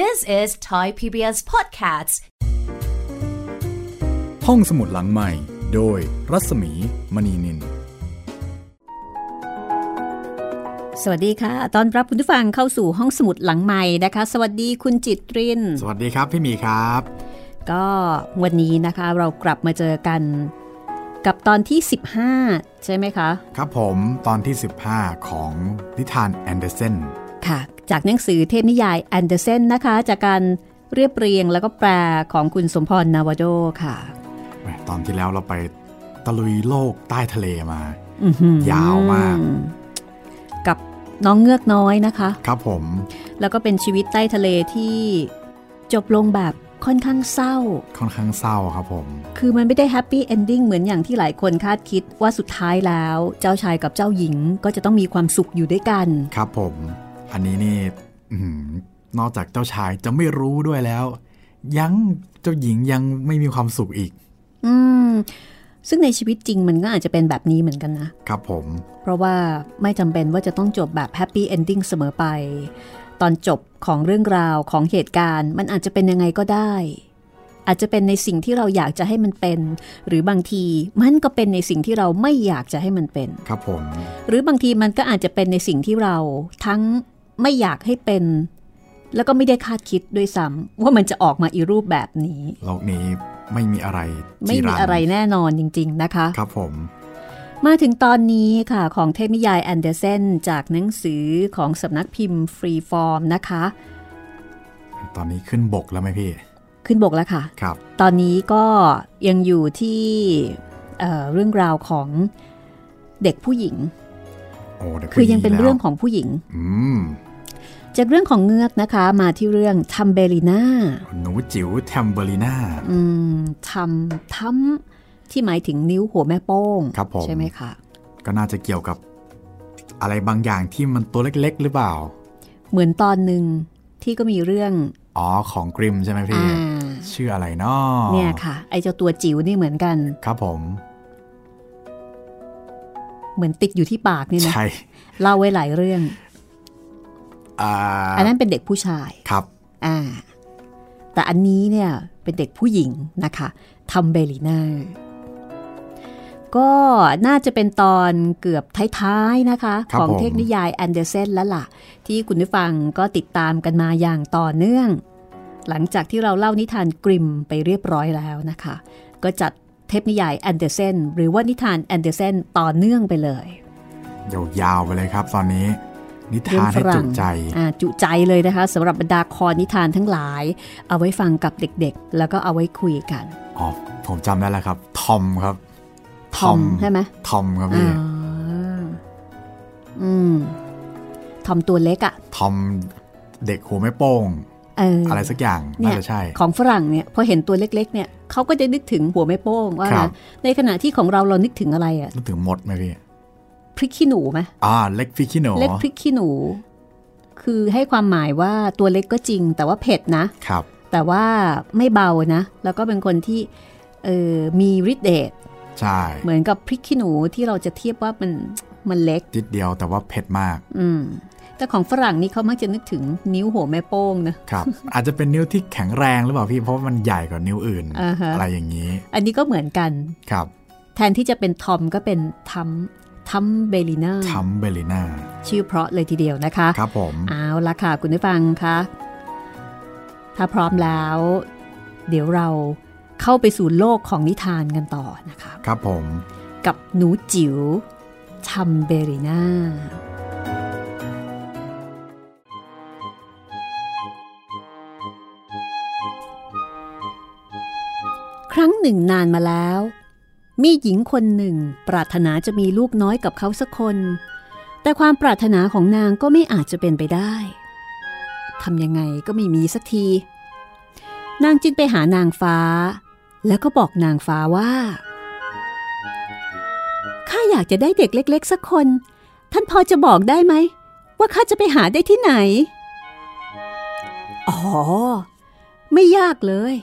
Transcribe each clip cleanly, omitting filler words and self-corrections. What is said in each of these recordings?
This is Thai PBS Podcasts ห้องสมุดหลังใหม่โดยรัศมีมณีนินสวัสดีค่ะตอนรับคุณผู้ฟังเข้าสู่ห้องสมุดหลังใหม่นะคะสวัสดีคุณจิตรินสวัสดีครับพี่หมีครับก็วันนี้นะคะเรากลับมาเจอกันกับตอนที่15ใช่ไหมคะครับผมตอนที่15ของนิทานแอนเดอร์เซนค่ะจากหนังสือเทพนิยายแอนเดอร์เซนนะคะจากการเรียบเรียงแล้วก็แปลของคุณสมพรนาวโดค่ะตอนที่แล้วเราไปตะลุยโลกใต้ทะเลมายาวมากกับน้องเงือกน้อยนะคะครับผมแล้วก็เป็นชีวิตใต้ทะเลที่จบลงแบบค่อนข้างเศร้าครับผมคือมันไม่ได้แฮปปี้เอนดิ้งเหมือนอย่างที่หลายคนคาดคิดว่าสุดท้ายแล้วเจ้าชายกับเจ้าหญิงก็จะต้องมีความสุขอยู่ด้วยกันครับผมอันนี้นี่นอกจากเจ้าชายจะไม่รู้ด้วยแล้วยังเจ้าหญิงยังไม่มีความสุขอีกซึ่งในชีวิตจริงมันก็อาจจะเป็นแบบนี้เหมือนกันนะครับผมเพราะว่าไม่จำเป็นว่าจะต้องจบแบบแฮปปี้เอนดิ้งเสมอไปตอนจบของเรื่องราวของเหตุการณ์มันอาจจะเป็นยังไงก็ได้อาจจะเป็นในสิ่งที่เราอยากจะให้มันเป็นหรือบางทีมันก็เป็นในสิ่งที่เราไม่อยากจะให้มันเป็นครับผมหรือบางทีมันก็อาจจะเป็นในสิ่งที่เราทั้งไม่อยากให้เป็นแล้วก็ไม่ได้คาดคิดด้วยซ้ำว่ามันจะออกมาอีรูปแบบนี้โลกนี้ไม่มีอะไรแน่นอนจริงๆนะคะครับผมมาถึงตอนนี้ค่ะของเทพนิยายแอนเดอร์เซนจากหนังสือของสำนักพิมพ์ฟรีฟอร์มนะคะตอนนี้ขึ้นบกแล้วไหมพี่ขึ้นบกแล้วค่ะครับตอนนี้ก็ยังอยู่ที่เรื่องราวของเด็กผู้หญิงคือยังเป็นเรื่องของผู้หญิงจากเรื่องของเงือกนะคะมาที่เรื่องทัมเบลิน่าหนูจิ๋วทัมเบลิน่าทัมที่หมายถึงนิ้วหัวแม่โป้งใช่ไหมคะก็น่าจะเกี่ยวกับอะไรบางอย่างที่มันตัวเล็กๆหรือเปล่าเหมือนตอนหนึ่งที่ก็มีเรื่องของกริมใช่ไหมพี่ชื่ออะไรน้อเนี่ยค่ะไอเจ้าตัวจิ๋วนี่เหมือนกันครับผมเหมือนติดอยู่ที่ปากนี่นะเล่าไว้หลายเรื่องอันนั้นเป็นเด็กผู้ชายครับแต่อันนี้เนี่ยเป็นเด็กผู้หญิงนะคะทัมเบลิน่าก็น่าจะเป็นตอนเกือบท้ายๆนะคะของเทพนิยายแอนเดอร์เซนแล้วล่ะที่คุณผู้ฟังก็ติดตามกันมาอย่างต่อเนื่องหลังจากที่เราเล่านิทานกริมไปเรียบร้อยแล้วนะคะก็จัดเทพนิยายแอนเดอร์เซนหรือว่านิทานแอนเดอร์เซนต่อเนื่องไปเลยยาวๆไปเลยครับตอนนี้นิทานให้จุใจเลยนะคะสำหรับบรรดาคอนิทานทั้งหลายเอาไว้ฟังกับเด็กๆแล้วก็เอาไว้คุยกันอ๋อผมจำได้แล้วครับทอมครับทอมใช่ไหมทอมครับพี่ทอมตัวเล็กอะทอมเด็กหัวไม่โป้ง อะไรสักอย่างน่าจะใช่ของฝรั่งเนี่ยพอเห็นตัวเล็กๆเนี่ยเขาก็จะนึกถึงหัวไม่โป้งว่าในขณะที่ของเรานึกถึงอะไรอะนึกถึงมดไหมพี่พริกขี้หนูไหมเล็กพริกขี้หนูเล็กพริกขี้หนูคือให้ความหมายว่าตัวเล็กก็จริงแต่ว่าเผ็ดนะครับแต่ว่าไม่เบานะแล้วก็เป็นคนที่มีฤทธิ์เดชใช่เหมือนกับพริกขี้หนูที่เราจะเทียบว่ามันเล็กนิดเดียวแต่ว่าเผ็ดมากแต่ของฝรั่งนี่เขามักจะนึกถึงนิ้วหัวแม่โป้งนะครับ อาจจะเป็นนิ้วที่แข็งแรงหรือเปล่าพี่เพราะมันใหญ่กว่านิ้วอื่น อะไรอย่างนี้อันนี้ก็เหมือนกันครับแทนที่จะเป็นทอมก็เป็นทัมเบลิน่าชื่อเพราะเลยทีเดียวนะคะครับผมเอาละค่ะคุณผู้ฟังคะถ้าพร้อมแล้วเดี๋ยวเราเข้าไปสู่โลกของนิทานกันต่อนะคะครับผมกับหนูจิ๋วทัมเบลิน่าครั้งหนึ่งนานมาแล้วมีหญิงคนหนึ่งปรารถนาจะมีลูกน้อยกับเขาสักคนแต่ความปรารถนาของนางก็ไม่อาจจะเป็นไปได้ทำยังไงก็ไม่มีสักทีนางจึงไปหานางฟ้าแล้วก็บอกนางฟ้าว่าข้าอยากจะได้เด็กเล็กๆสักคนท่านพอจะบอกได้ไหมว่าข้าจะไปหาได้ที่ไหนอ๋อไม่ยากเลย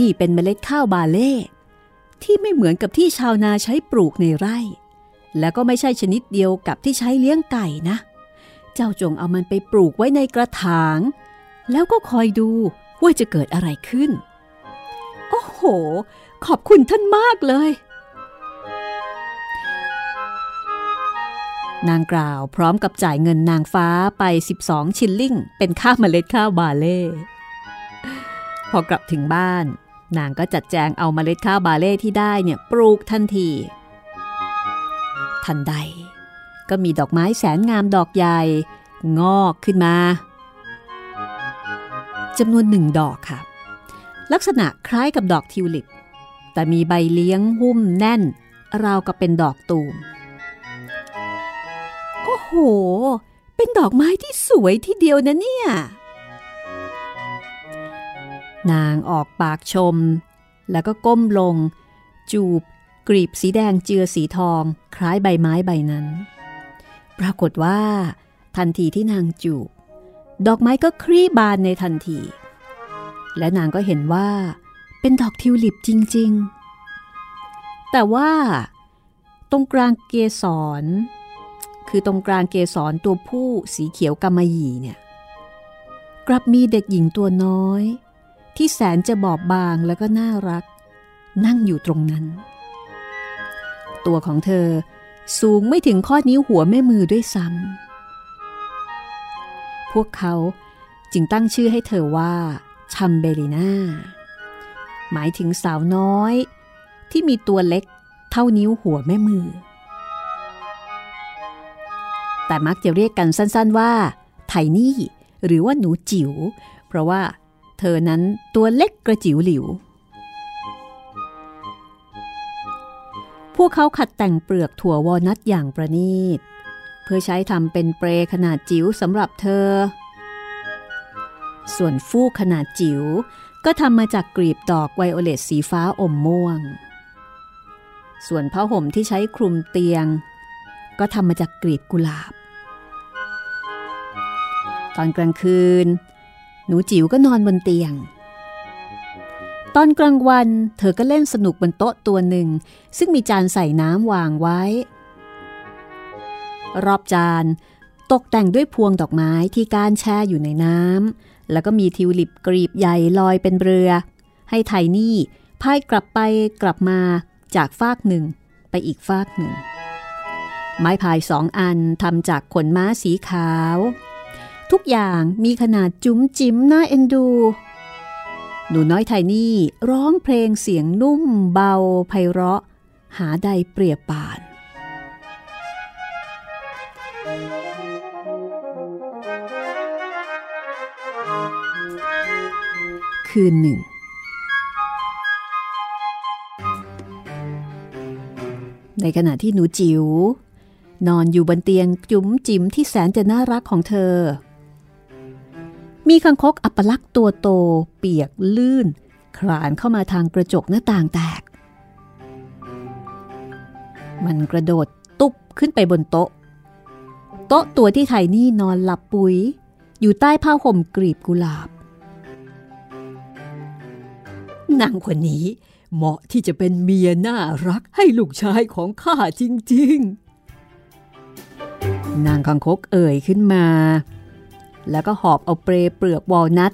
นี่เป็นเมล็ดข้าวบาเล่ที่ไม่เหมือนกับที่ชาวนาใช้ปลูกในไร่แล้วก็ไม่ใช่ชนิดเดียวกับที่ใช้เลี้ยงไก่นะเจ้าจงเอามันไปปลูกไว้ในกระถาง แล้วก็คอยดูว่าจะเกิดอะไรขึ้นโอ้โหขอบคุณท่านมากเลยนางกล่าวพร้อมกับจ่ายเงินนางฟ้าไป12ชิลลิงเป็นค่าเมล็ดข้าวบาเล่พอกลับถึงบ้านนางก็จัดแจงเอาเมล็ดข้าวบาเล่ที่ได้เนี่ยปลูกทันทีทันใดก็มีดอกไม้แสนงามดอกใหญ่งอกขึ้นมาจำนวน1ดอกค่ะลักษณะคล้ายกับดอกทิวลิปแต่มีใบเลี้ยงหุ้มแน่นราวกับเป็นดอกตูมโอ้โหเป็นดอกไม้ที่สวยทีเดียวนะเนี่ยนางออกปากชมแล้วก็ก้มลงจูบกลีบสีแดงเจือสีทองคล้ายใบไม้ใบนั้นปรากฏว่าทันทีที่นางจูบดอกไม้ก็คลี่บานในทันทีและนางก็เห็นว่าเป็นดอกทิวลิปจริงๆแต่ว่าตรงกลางเกสรคือตรงกลางเกสรตัวผู้สีเขียวกำมะหยี่เนี่ยกลับมีเด็กหญิงตัวน้อยที่แสนจะบอบบางแล้วก็น่ารักนั่งอยู่ตรงนั้นตัวของเธอสูงไม่ถึงข้อนิ้วหัวแม่มือด้วยซ้ำพวกเขาจึงตั้งชื่อให้เธอว่าชัมเบลิน่าหมายถึงสาวน้อยที่มีตัวเล็กเท่านิ้วหัวแม่มือแต่มักจะเรียกกันสั้นๆว่าไทนี่หรือว่าหนูจิ๋วเพราะว่าเธอนั้นตัวเล็กกระจิ๋วหลิวพวกเขาขัดแต่งเปลือกถั่ววอลนัทอย่างประณีตเพื่อใช้ทำเป็นเปรย์ขนาดจิ๋วสำหรับเธอส่วนฟูกขนาดจิ๋วก็ทำมาจากกลีบดอกไวโอเลตสีฟ้าอมม่วงส่วนผ้าห่มที่ใช้คลุมเตียงก็ทำมาจากกลีบกุหลาบตอนกลางคืนหนูจิ๋วก็นอนบนเตียงตอนกลางวันเธอก็เล่นสนุกบนโต๊ะตัวหนึ่งซึ่งมีจานใส่น้ำวางไว้รอบจานตกแต่งด้วยพวงดอกไม้ที่ก้านแช่อยู่ในน้ำแล้วก็มีทิวลิปกลีบใหญ่ลอยเป็นเรือให้ไทนี่พายกลับไปกลับมาจากฟากหนึ่งไปอีกฟากหนึ่งไม้พาย2อันทำจากขนม้าสีขาวทุกอย่างมีขนาดจุ๋มจิ๋มน่าเอ็นดูหนูน้อยไทนี่ร้องเพลงเสียงนุ่มเบาไพเราะหาใดเปรียบปานคืนหนึ่งในขณะที่หนูจิ๋วนอนอยู่บนเตียงจุ๋มจิ๋มที่แสนจะน่ารักของเธอมีคางคกอัปลักษ์ตัวโตเปียกลื่นคลานเข้ามาทางกระจกหน้าต่างแตกมันกระโดดตุ๊บขึ้นไปบนโต๊ะตัวที่ไทนี่นอนหลับปุ๋ยอยู่ใต้ผ้าห่มกลีบกุหลาบนางคนนี้เหมาะที่จะเป็นเมียน่ารักให้ลูกชายของข้าจริงๆนางคางคกเอ่ยขึ้นมาแล้วก็หอบเอาเปลือกวอลนัท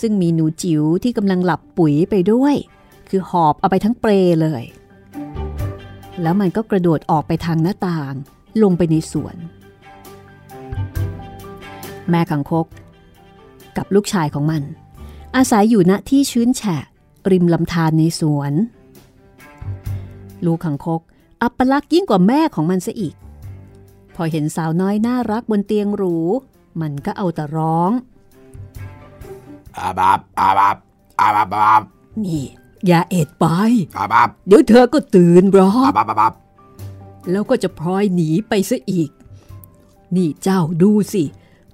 ซึ่งมีหนูจิ๋วที่กำลังหลับปุ๋ยไปด้วยคือหอบเอาไปทั้งเปลเลยแล้วมันก็กระโดดออกไปทางหน้าต่างลงไปในสวนแม่คังคกกับลูกชายของมันอาศัยอยู่ณที่ชื้นแฉะริมลำธารในสวนลูกคังคกอัปลักษณ์ยิ่งกว่าแม่ของมันซะอีกพอเห็นสาวน้อยน่ารักบนเตียงหรูมันก็เอาแต่ร้องอาบับอาบับอาบับอาบับนี่อย่าเอ็ดไปอาบับเดี๋ยวเธอก็ตื่นร้องอาบับอาบับแล้วก็จะพลอยหนีไปซะอีกนี่เจ้าดูสิ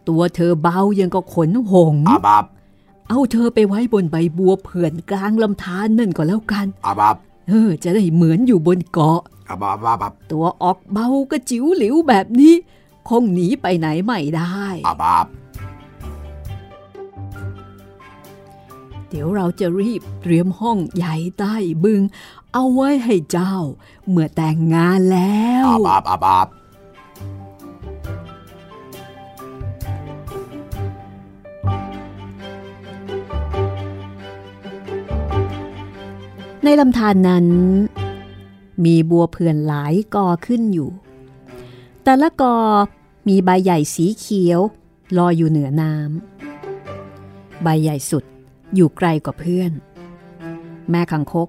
ตัวเธอเบายังก็ขนหงอาบับเอาเธอไปไว้บนใบบัวเผื่อนกลางลำธารนั่นก็แล้วกันอาบับจะได้เหมือนอยู่บนเกาะอาบับอาบับตัวออกเบากระจิ๋วหลิวแบบนี้คงหนีไปไหนไม่ได้อาบับเดี๋ยวเราจะรีบเตรียมห้องใหญ่ใต้บึงเอาไว้ให้เจ้าเมื่อแต่งงานแล้วอาบับอาบับ ในลำธารนั้นมีบัวเผื่อนหลายกอขึ้นอยู่แต่ละกอมีใบใหญ่สีเขียวลอยอยู่เหนือน้ำใบใหญ่สุดอยู่ไกลกว่าเพื่อนแม่คังคก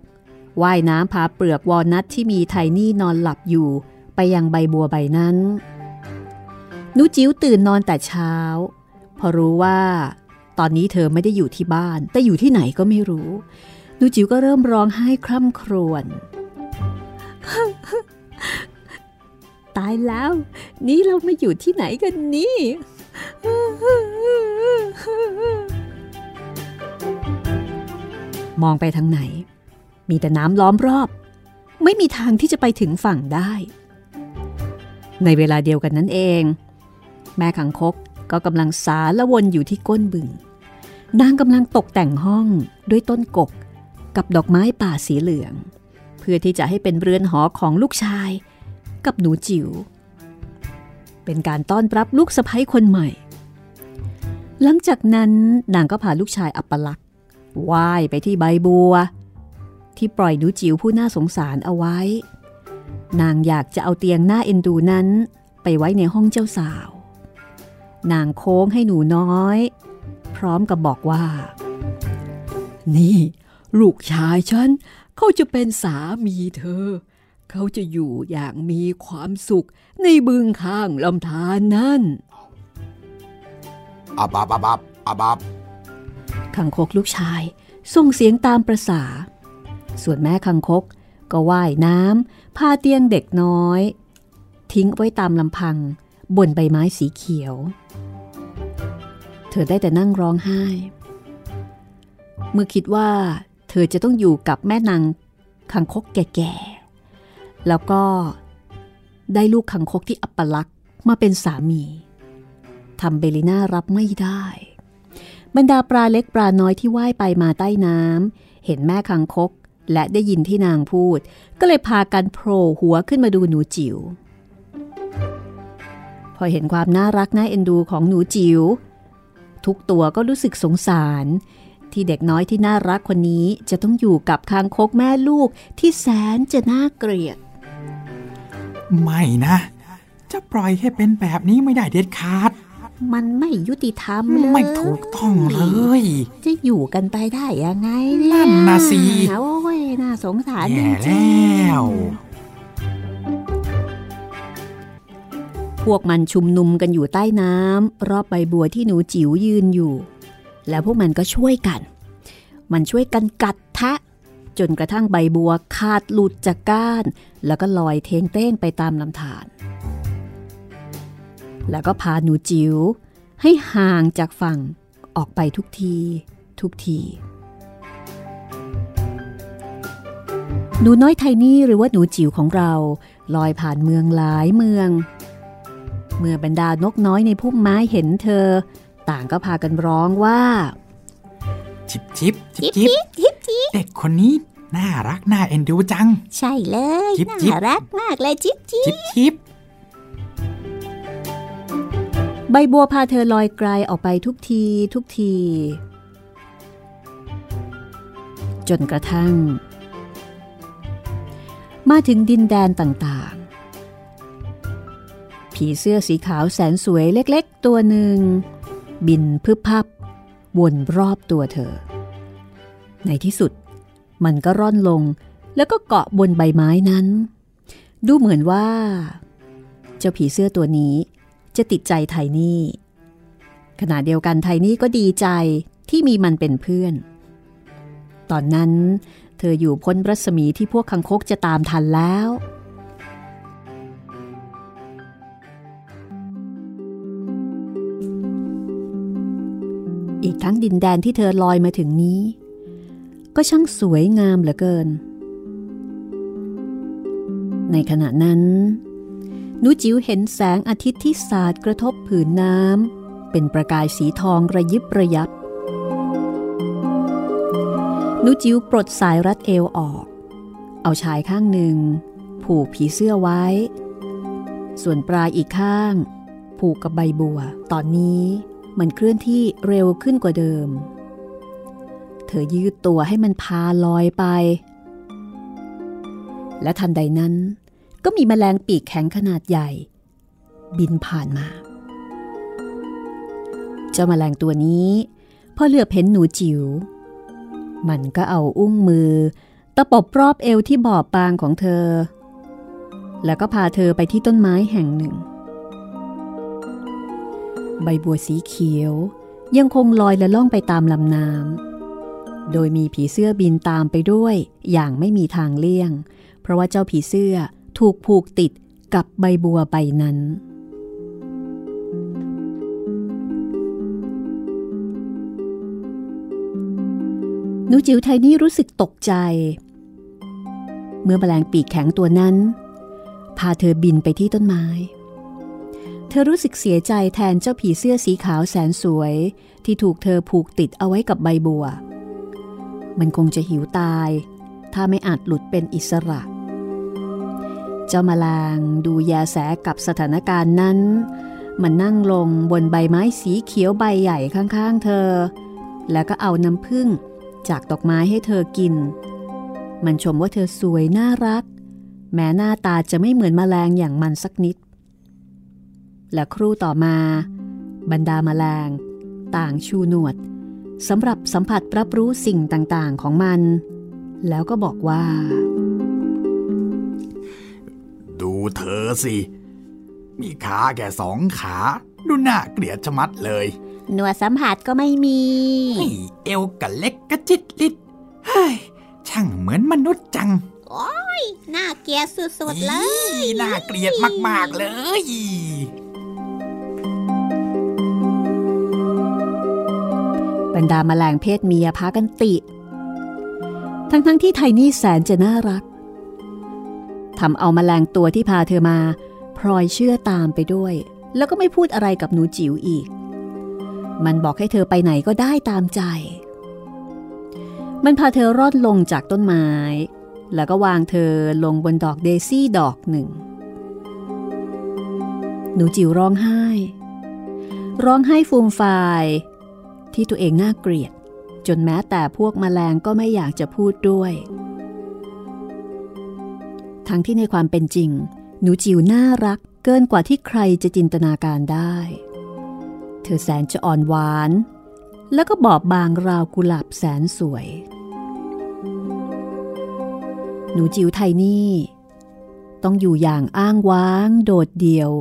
ว่ายน้ำพาเปลือกวอลนัทที่มีไทนี่นอนหลับอยู่ไปยังใบบัวใบนั้นหนูจิ๋วตื่นนอนแต่เช้าพอรู้ว่าตอนนี้เธอไม่ได้อยู่ที่บ้านแต่อยู่ที่ไหนก็ไม่รู้หนูจิ๋วก็เริ่มร้องไห้คร่ำครวญ ตายแล้วนี่เรามาอยู่ที่ไหนกันนี่ มองไปทางไหนมีแต่น้ำล้อมรอบไม่มีทางที่จะไปถึงฝั่งได้ในเวลาเดียวกันนั้นเองแม่ขังคกก็กำลังสาละวนอยู่ที่ก้นบึงนางกำลังตกแต่งห้องด้วยต้นกกกับดอกไม้ป่าสีเหลืองเพื่อที่จะให้เป็นเรือนหอของลูกชายกับหนูจิ๋วเป็นการต้อนรับลูกสะใภ้คนใหม่หลังจากนั้นนางก็พาลูกชายอัปลักษณ์ว่ายไปที่ใบบัวที่ปล่อยหนูจิ๋วผู้น่าสงสารเอาไว้นางอยากจะเอาเตียงหน้าเอ็นดูนั้นไปไว้ในห้องเจ้าสาวนางโค้งให้หนูน้อยพร้อมกับบอกว่านี่ลูกชายฉันเขาจะเป็นสามีเธอเขาจะอยู่อย่างมีความสุขในบึงข้างลำธารนั่นอับอับอับอับอับอับคังคกลูกชายส่งเสียงตามประสาส่วนแม่คังคกก็ว่ายน้ำพาเตียงเด็กน้อยทิ้งไว้ตามลำพังบนใบไม้สีเขียวเธอได้แต่นั่งร้องไห้เมื่อคิดว่าเธอจะต้องอยู่กับแม่นางคังคกแก่ๆแล้วก็ได้ลูกคังคกที่อัปลักษณ์มาเป็นสามีทำเบลิน่ารับไม่ได้บรรดาปลาเล็กปลาน้อยที่ว่ายไปมาใต้น้ำเห็นแม่คังคกและได้ยินที่นางพูดก็เลยพากันโผล่หัวขึ้นมาดูหนูจิ๋วพอเห็นความน่ารักน่าเอ็นดูของหนูจิ๋วทุกตัวก็รู้สึกสงสารที่เด็กน้อยที่น่ารักคนนี้จะต้องอยู่กับคางคกแม่ลูกที่แสนจะน่าเกลียดไม่นะจะปล่อยให้เป็นแบบนี้ไม่ได้เด็ดขาดมันไม่ยุติธรรมเลยไม่ถูกต้องเลยจะอยู่กันไปได้ยังไงเนี่ยนั่นนะสิโอ้ยน่าสงสารจริงๆแล้วพวกมันชุมนุมกันอยู่ใต้น้ำรอบใบบัวที่หนูจิ๋วยืนอยู่แล้วพวกมันก็ช่วยกันกัดแทะจนกระทั่งใบบัวขาดหลุดจากก้านแล้วก็ลอยเท้งๆไปตามลำธารแล้วก็พาหนูจิ๋วให้ห่างจากฝั่งออกไปทุกทีหนูน้อยไทนี่หรือว่าหนูจิ๋วของเราลอยผ่านเมืองหลายเมืองเมื่อบรรดานกน้อยในพุ่มไม้เห็นเธอต่างก็พากันร้องว่าจิบจิบจิบจิบเด็กคนนี้น่ารักน่าเอ็นดูจังใช่เลยน่ารักมากเลยจิบจิบจิบใบบัวพาเธอลอยไกลออกไปทุกทีจนกระทั่งมาถึงดินแดนต่างๆผีเสื้อสีขาวแสนสวยเล็กๆตัวหนึ่งบินพึบพับวนรอบตัวเธอในที่สุดมันก็ร่อนลงแล้วก็เกาะบนใบไม้นั้นดูเหมือนว่าเจ้าผีเสื้อตัวนี้จะติดใจไทนี่ขณะเดียวกันไทนี่ก็ดีใจที่มีมันเป็นเพื่อนตอนนั้นเธออยู่พ้นรัศมีที่พวกคังคกจะตามทันแล้วอีกทั้งดินแดนที่เธอลอยมาถึงนี้ก็ช่างสวยงามเหลือเกินในขณะนั้นหนูจิ๋วเห็นแสงอาทิตย์ที่สาดกระทบผืนน้ำเป็นประกายสีทองระยิบระยับหนูจิ๋วปลดสายรัดเอวออกเอาชายข้างหนึ่งผูกผีเสื้อไว้ส่วนปลายอีกข้างผูกกับใบบัวตอนนี้มันเคลื่อนที่เร็วขึ้นกว่าเดิมเธอยืดตัวให้มันพาลอยไป และทันใดนั้นก็มีแมลงปีกแข็งขนาดใหญ่บินผ่านมาเจ้าแมลงตัวนี้พอเหลือบเห็นหนูจิ๋วมันก็เอาอุ้งมือตะปบรอบเอวที่บอบบางของเธอแล้วก็พาเธอไปที่ต้นไม้แห่งหนึ่งใบบัวสีเขียวยังคงลอยละล่องไปตามลำน้ำโดยมีผีเสื้อบินตามไปด้วยอย่างไม่มีทางเลี่ยงเพราะว่าเจ้าผีเสื้อถูกผูกติดกับใบบัวใบนั้นหนูจิ๋วไทยนี่รู้สึกตกใจเมื่อแมลงปีกแข็งตัวนั้นพาเธอบินไปที่ต้นไม้เธอรู้สึกเสียใจแทนเจ้าผีเสื้อสีขาวแสนสวยที่ถูกเธอผูกติดเอาไว้กับใบบัวมันคงจะหิวตายถ้าไม่อาจหลุดเป็นอิสระเจ้าแมลงดูแยแสกับสถานการณ์นั้นมันนั่งลงบนใบไม้สีเขียวใบใหญ่ข้างๆเธอแล้วก็เอาน้ำผึ้งจากดอกไม้ให้เธอกินมันชมว่าเธอสวยน่ารักแม้หน้าตาจะไม่เหมือนแมลงอย่างมันสักนิดและครู่ต่อมาบรรดาแมลงต่างชูหนวดสำหรับสัมผัสรับรู้สิ่งต่างๆของมันแล้วก็บอกว่าดูเธอสิมีขาแค่สองขาดูน่าเกลียดชะมัดเลยหนวดสัมผัสก็ไม่มีเอวกะเล็กกะจิตลิดเฮ้ยช่างเหมือนมนุษย์จังโอ้ยน่าเกลียดสุดๆเลยน่าเกลียดมากๆเลยบรรดาแมลงเพศเมียพากันติทั้งที่ไทนี่แสนจะน่ารักทำเอาแมลงตัวที่พาเธอมาพลอยเชื่อตามไปด้วยแล้วก็ไม่พูดอะไรกับหนูจิ๋วอีกมันบอกให้เธอไปไหนก็ได้ตามใจมันพาเธอร่อนลงจากต้นไม้แล้วก็วางเธอลงบนดอกเดซี่ดอกหนึ่งหนูจิ๋วร้องไห้ฟูมฟายที่ตัวเองน่าเกลียดจนแม้แต่พวกแมลงก็ไม่อยากจะพูดด้วยทั้งที่ในความเป็นจริงหนูจิ๋วน่ารักเกินกว่าที่ใครจะจินตนาการได้เธอแสนจะอ่อนหวานแล้วก็บอบบางราวกุหลาบแสนสวยหนูจิ๋วไทนี่ต้องอยู่อย่างอ้างว้างโดดเดี่ยว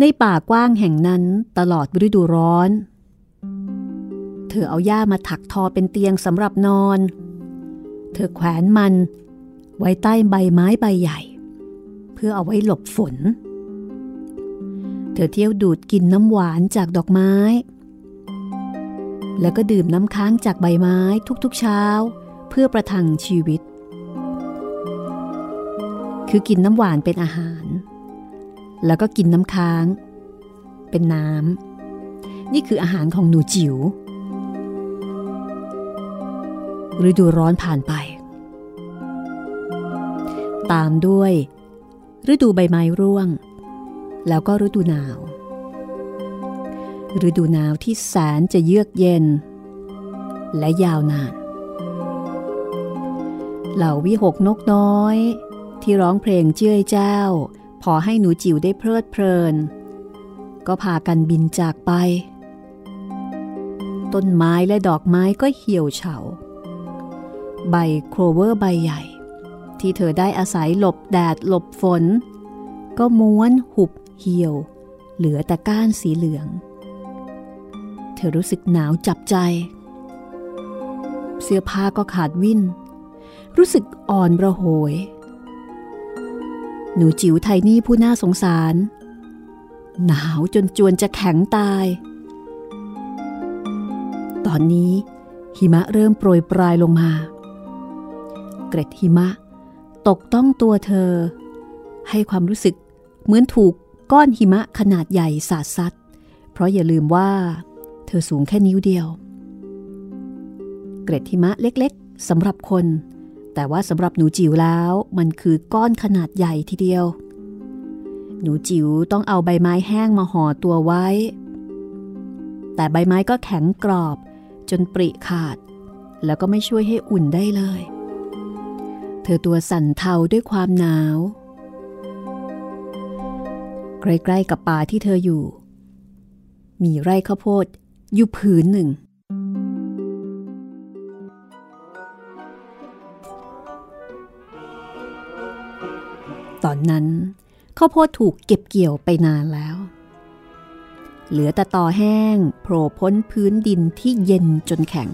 ในป่ากว้างแห่งนั้นตลอดฤดูร้อนเธอเอาหญ้ามาถักทอเป็นเตียงสำหรับนอนเธอแขวนมันไว้ใต้ใบไม้ใบใหญ่เพื่อเอาไว้หลบฝนเธอเที่ยวดูดกินน้ำหวานจากดอกไม้แล้วก็ดื่มน้ำค้างจากใบไม้ทุกๆเช้าเพื่อประทังชีวิตคือกินน้ำหวานเป็นอาหารแล้วก็กินน้ำค้างเป็นน้ำนี่คืออาหารของหนูจิ๋วฤดูร้อนผ่านไปตามด้วยฤดูใบไม้ร่วงแล้วก็ฤดูหนาวฤดูหนาวที่แสนจะเยือกเย็นและยาวนานเหล่าวิหกนกน้อยที่ร้องเพลงเจ้ยเจ้าพอให้หนูจิ๋วได้เพลิดเพลินก็พากันบินจากไปต้นไม้และดอกไม้ก็เหี่ยวเฉาใบโคลเวอร์ใบใหญ่ที่เธอได้อาศัยหลบแดดหลบฝนก็ม้วนหุบเหี่ยวเหลือแต่ก้านสีเหลืองเธอรู้สึกหนาวจับใจเสื้อผ้าก็ขาดวิ่นรู้สึกอ่อนระโหยหนูจิ๋วไทนี่ผู้น่าสงสารหนาวจนจวนจะแข็งตายตอนนี้หิมะเริ่มโปรยปรายลงมาเกล็ดหิมะตกต้องตัวเธอให้ความรู้สึกเหมือนถูกก้อนหิมะขนาดใหญ่สาดซัดเพราะอย่าลืมว่าเธอสูงแค่นิ้วเดียวเกล็ดหิมะเล็กๆสำหรับคนแต่ว่าสำหรับหนูจิ๋วแล้วมันคือก้อนขนาดใหญ่ทีเดียวหนูจิ๋วต้องเอาใบไม้แห้งมาห่อตัวไว้แต่ใบไม้ก็แข็งกรอบจนปริขาดแล้วก็ไม่ช่วยให้อุ่นได้เลย เธอตัวสั่นเทาด้วยความหนาวใกล้ๆกับป่าที่เธออยู่มีไร่ข้าวโพดอยู่ผืนหนึ่งตอนนั้นข้าวโพดถูกเก็บเกี่ยวไปนานแล้วเหลือแต่ตอแห้งโผล่พ้นพื้นดินที่เย็นจนแข็ง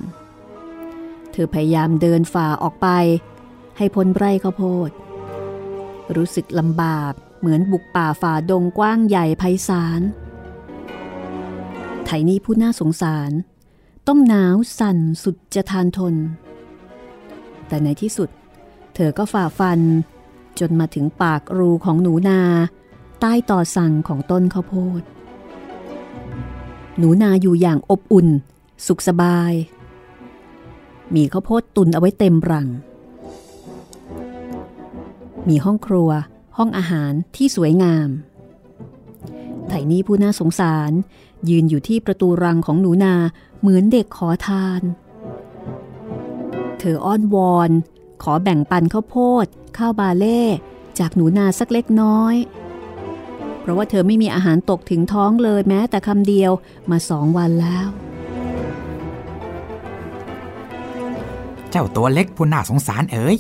เธอพยายามเดินฝ่าออกไปให้พ้นไร่ข้าวโพดรู้สึกลำบากเหมือนบุกป่าฝ่าดงกว้างใหญ่ไพศาลไทนี่ผู้น่าสงสารต้องหนาวสั่นสุดจะทานทนแต่ในที่สุดเธอก็ฝ่าฟันจนมาถึงปากรูของหนูนาใต้ต่อสั่งของต้นข้าวโพดหนูนาอยู่อย่างอบอุ่นสุขสบายมีข้าวโพดตุนเอาไว้เต็มรังมีห้องครัวห้องอาหารที่สวยงามไทนี่ผู้น่าสงสารยืนอยู่ที่ประตูรังของหนูนาเหมือนเด็กขอทานเธออ้อนวอนขอแบ่งปันข้าวโพดข้าวบาเล่จากหนูนาสักเล็กน้อยเพราะว่าเธอไม่มีอาหารตกถึงท้องเลยแม้แต่คำเดียวมา2 วันแล้วเจ้าตัวเล็กผู้น่าสงสารเอ๋ย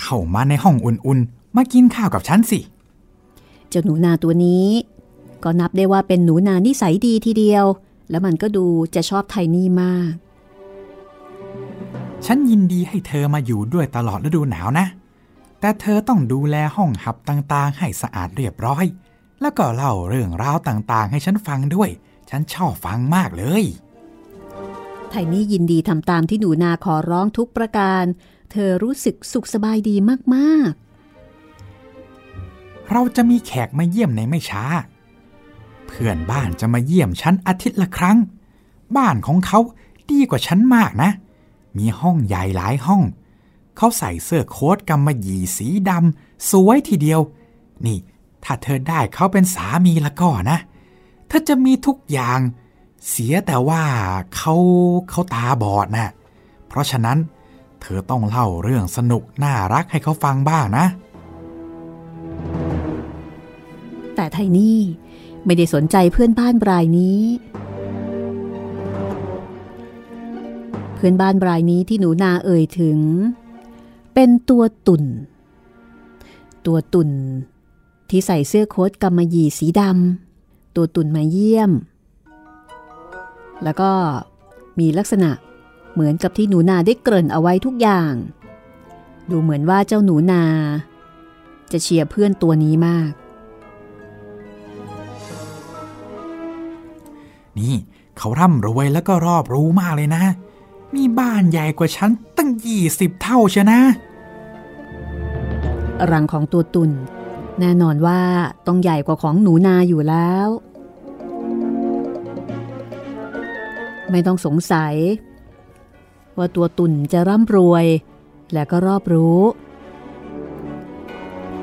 เข้ามาในห้องอุ่นๆมากินข้าวกับฉันสิเจ้าหนูนาตัวนี้ก็นับได้ว่าเป็นหนูนานิสัยดีทีเดียวแล้วมันก็ดูจะชอบไทนี่มากฉันยินดีให้เธอมาอยู่ด้วยตลอดฤดูหนาวนะแต่เธอต้องดูแลห้องหับต่างๆให้สะอาดเรียบร้อยแล้วก็เล่าเรื่องราวต่างๆให้ฉันฟังด้วยฉันชอบฟังมากเลยไทนี่ยินดีทำตามที่หนูนาขอร้องทุกประการเธอรู้สึกสุขสบายดีมากๆเราจะมีแขกมาเยี่ยมในไม่ช้าเพื่อนบ้านจะมาเยี่ยมฉันอาทิตย์ละครั้งบ้านของเขาดีกว่าฉันมากนะมีห้องใหญ่หลายห้องเขาใส่เสื้อโค้ทกำมะหยี่สีดำสวยทีเดียวนี่ถ้าเธอได้เขาเป็นสามีละก็นะเธอจะมีทุกอย่างเสียแต่ว่าเขาตาบอดนะเพราะฉะนั้นเธอต้องเล่าเรื่องสนุกน่ารักให้เขาฟังบ้างนะแต่ไทนี่ไม่ได้สนใจเพื่อนบ้านรายนี้เพื่อนบ้านรายนี้ที่หนูนาเอ่ยถึงเป็นตัวตุ่นตัวตุ่นที่ใส่เสื้อโค้ทกำมะหยี่สีดำตัวตุ่นมาเยี่ยมแล้วก็มีลักษณะเหมือนกับที่หนูนาได้เกริ่นเอาไว้ทุกอย่างดูเหมือนว่าเจ้าหนูนาจะเชียร์เพื่อนตัวนี้มากนี่เขาร่ำรวยแล้วก็รอบรู้มากเลยนะมีบ้านใหญ่กว่าฉันตั้ง20 เท่าเชียวนะรังของตัวตุ่นแน่นอนว่าต้องใหญ่กว่าของหนูนาอยู่แล้วไม่ต้องสงสัยว่าตัวตุ่นจะร่ำรวยและก็รอบรู้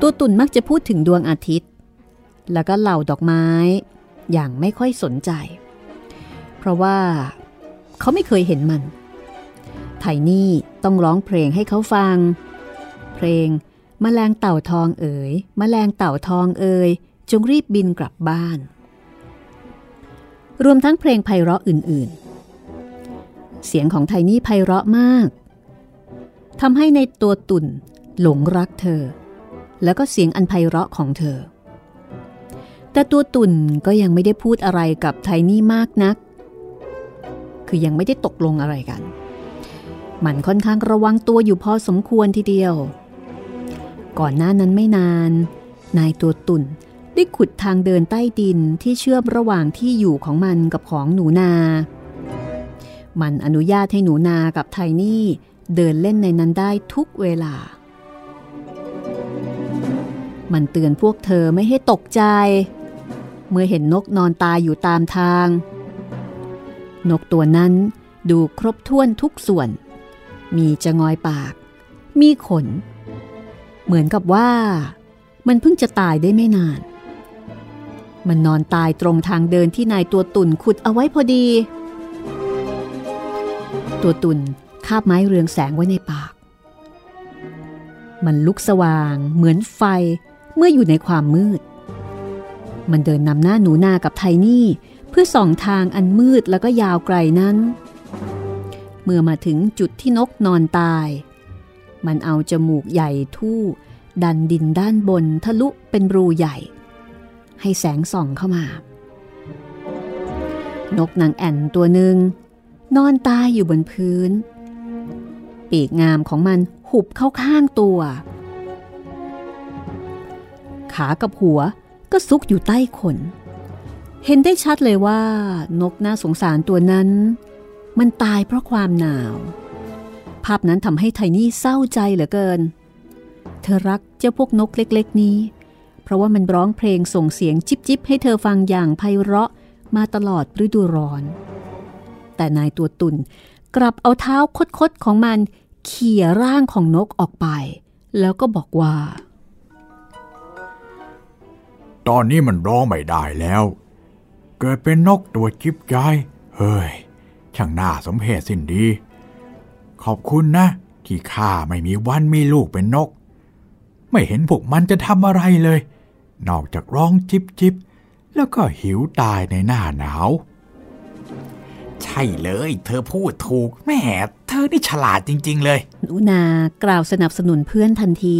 ตัวตุ่นมักจะพูดถึงดวงอาทิตย์แล้วก็เหล่าดอกไม้อย่างไม่ค่อยสนใจเพราะว่าเขาไม่เคยเห็นมันไทนี่ต้องร้องเพลงให้เขาฟังเพลงแมลงเต่าทองเอ๋ยแมลงเต่าทองเอ๋ยจงรีบบินกลับบ้านรวมทั้งเพลงไพเราะอื่นๆเสียงของไทนี่ไพเราะมากทำให้ในตัวตุ่นหลงรักเธอแล้วก็เสียงอันไพเราะของเธอแต่ตัวตุ่นก็ยังไม่ได้พูดอะไรกับไทนี่มากนักคือยังไม่ได้ตกลงอะไรกันมันค่อนข้างระวังตัวอยู่พอสมควรทีเดียวก่อนหน้านั้นไม่นานนายตัวตุ่นได้ขุดทางเดินใต้ดินที่เชื่อมระหว่างที่อยู่ของมันกับของหนูนามันอนุญาตให้หนูนากับไทนี่เดินเล่นในนั้นได้ทุกเวลามันเตือนพวกเธอไม่ให้ตกใจเมื่อเห็นนกนอนตายอยู่ตามทางนกตัวนั้นดูครบถ้วนทุกส่วนมีจะงอยปากมีขนเหมือนกับว่ามันเพิ่งจะตายได้ไม่นานมันนอนตายตรงทางเดินที่นายตัวตุ่นขุดเอาไว้พอดีตัวตุ่นคาบไม้เรืองแสงไว้ในปาก มันลุกสว่างเหมือนไฟเมื่ออยู่ในความมืดมันเดินนำหน้าหนูนากับไทนี่เพื่อส่องทางอันมืดแล้วก็ยาวไกลนั้นเมื่อมาถึงจุดที่นกนอนตายมันเอาจมูกใหญ่ทู่ดันดินด้านบนทะลุเป็นรูใหญ่ให้แสงส่องเข้ามานกนางแอ่นตัวหนึ่งนอนตายอยู่บนพื้นปีกงามของมันหุบเข้าข้างตัวขากับหัวก็ซุกอยู่ใต้ขนเห็นได้ชัดเลยว่านกน่าสงสารตัวนั้นมันตายเพราะความหนาวภาพนั้นทำให้ไทนี่เศร้าใจเหลือเกินเธอรักเจ้าพวกนกเล็กๆนี้เพราะว่ามันร้องเพลงส่งเสียงจิ๊บๆให้เธอฟังอย่างไพเราะมาตลอดฤดูร้อนแต่นายตัวตุ่นกลับเอาเท้าคดๆของมันเขี่ยร่างของนกออกไปแล้วก็บอกว่าตอนนี้มันร้องไม่ได้แล้วเกิดเป็นนกตัวจิ๊บจ้อยเฮ้ยช่างน่าสมเหตุสิ้นดีขอบคุณนะที่ข้าไม่มีวันมีลูกเป็นนกไม่เห็นพวกมันจะทำอะไรเลยนอกจากร้องจิบจิบแล้วก็หิวตายในหน้าหนาวใช่เลยเธอพูดถูกแม่เธอนี่ฉลาดจริงๆเลยหนูนากล่าวสนับสนุนเพื่อนทันที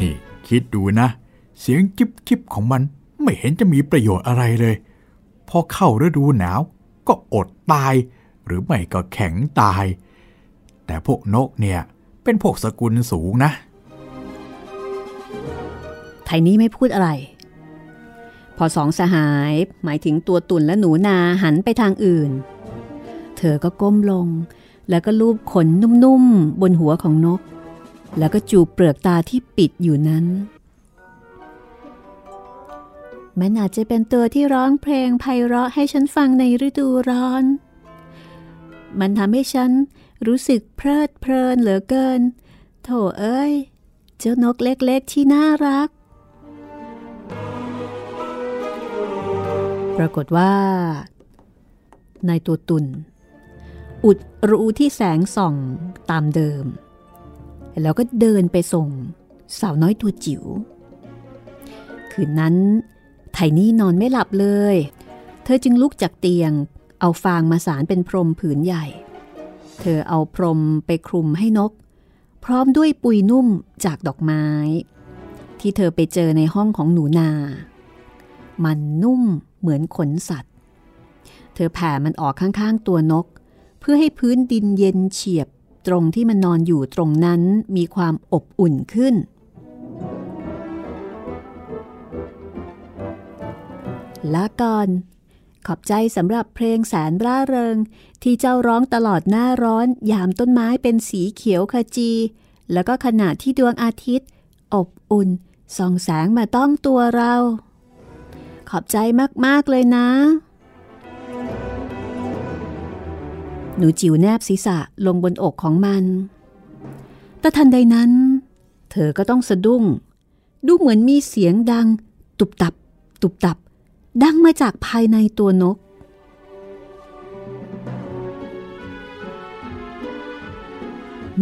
นี่คิดดูนะเสียงจิบจิบของมันไม่เห็นจะมีประโยชน์อะไรเลยพอเข้าฤดูหนาวก็อดตายหรือไม่ก็แข็งตายแต่พวกนกเนี่ยเป็นพวกสกุลสูงนะไทนี่ไม่พูดอะไรพอสองสหายหมายถึงตัวตุ่นและหนูนาหันไปทางอื่นเธอก็ก้มลงแล้วก็ลูบขนนุ่มๆบนหัวของนกแล้วก็จูบเปลือกตาที่ปิดอยู่นั้นมันอาจจะเป็นตัวที่ร้องเพลงไพเราะให้ฉันฟังในฤดูร้อนมันทำให้ฉันรู้สึกเพลิดเพลินเหลือเกินโถเอ้ยเจ้านกเล็กๆที่น่ารักปรากฏว่านายตัวตุ่นอุดรูที่แสงส่องตามเดิมแล้วก็เดินไปส่งสาวน้อยตัวจิ๋วคืนนั้นไทนี่นอนไม่หลับเลยเธอจึงลุกจากเตียงเอาฟางมาสารเป็นพรมผืนใหญ่เธอเอาพรมไปคลุมให้นกพร้อมด้วยปุยนุ่มจากดอกไม้ที่เธอไปเจอในห้องของหนูนามันนุ่มเหมือนขนสัตว์เธอแผ่มันออกข้างๆตัวนกเพื่อให้พื้นดินเย็นเฉียบตรงที่มันนอนอยู่ตรงนั้นมีความอบอุ่นขึ้นละก่อนขอบใจสำหรับเพลงแสนร่าเริงที่เจ้าร้องตลอดหน้าร้อนยามต้นไม้เป็นสีเขียวขจีแล้วก็ขณะที่ดวงอาทิตย์อบอุ่นส่องแสงมาต้องตัวเราขอบใจมากๆเลยนะหนูจิ๋วแนบศีรษะลงบนอกของมันแต่ทันใดนั้นเธอก็ต้องสะดุ้งดูเหมือนมีเสียงดังตุบตับตุบตับดังมาจากภายในตัวนก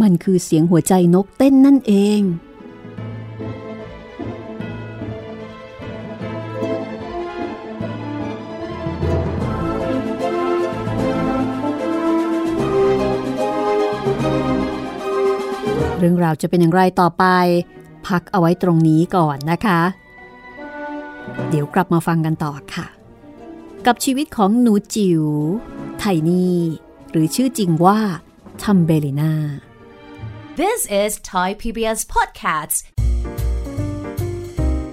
มันคือเสียงหัวใจนกเต้นนั่นเองเรื่องราวจะเป็นอย่างไรต่อไปพักเอาไว้ตรงนี้ก่อนนะคะเดี๋ยวกลับมาฟังกันต่อค่ะกับชีวิตของหนูจิ๋วไทนี่หรือชื่อจริงว่าทัมเบลิน่า This is Thai PBS Podcasts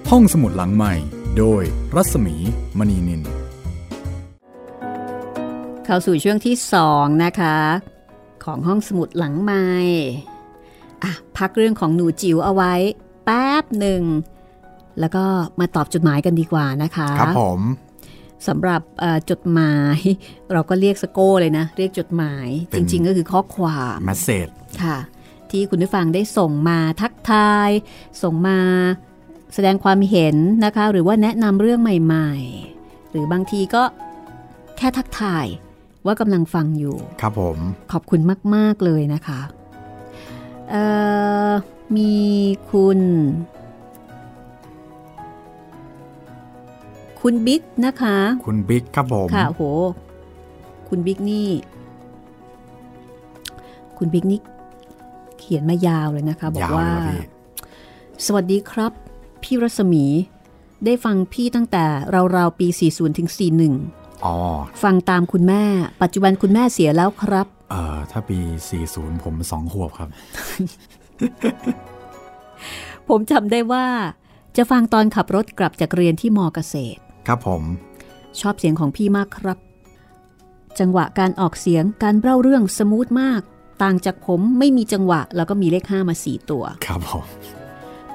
ห้องสมุดหลังใหม่โดยรัศมีมณีนินเข้าสู่ช่วงที่2นะคะของห้องสมุดหลังใหม่พักเรื่องของหนูจิ๋วเอาไว้แป๊บหนึ่งแล้วก็มาตอบจดหมายกันดีกว่านะคะครับผมสำหรับจดหมายเราก็เรียกสโก้เลยนะเรียกจดหมายจริงๆก็คือข้อความเมสเสจค่ะที่คุณผู้ฟังได้ส่งมาทักทายส่งมาแสดงความเห็นนะคะหรือว่าแนะนำเรื่องใหม่ๆหรือบางทีก็แค่ทักทายว่ากำลังฟังอยู่ครับผมขอบคุณมากๆเลยนะคะ มีคุณบิ๊กนะคะคุณบิ๊กครับผมค่ะโหคุณบิ๊กนี่เขียนมายาวเลยนะคะบอกว่าสวัสดีครับพี่รัศมีได้ฟังพี่ตั้งแต่ราวๆปี40ถึง41ฟังตามคุณแม่ปัจจุบันคุณแม่เสียแล้วครับถ้าปี40ผม2ขวบครับ ผมจำได้ว่าจะฟังตอนขับรถกลับจากเรียนที่ม.เกษตรครับผมชอบเสียงของพี่มากครับจังหวะการออกเสียงการเล่าเรื่องสมูทมากต่างจากผมไม่มีจังหวะแล้วก็มีเลข5มา4ตัวครับผม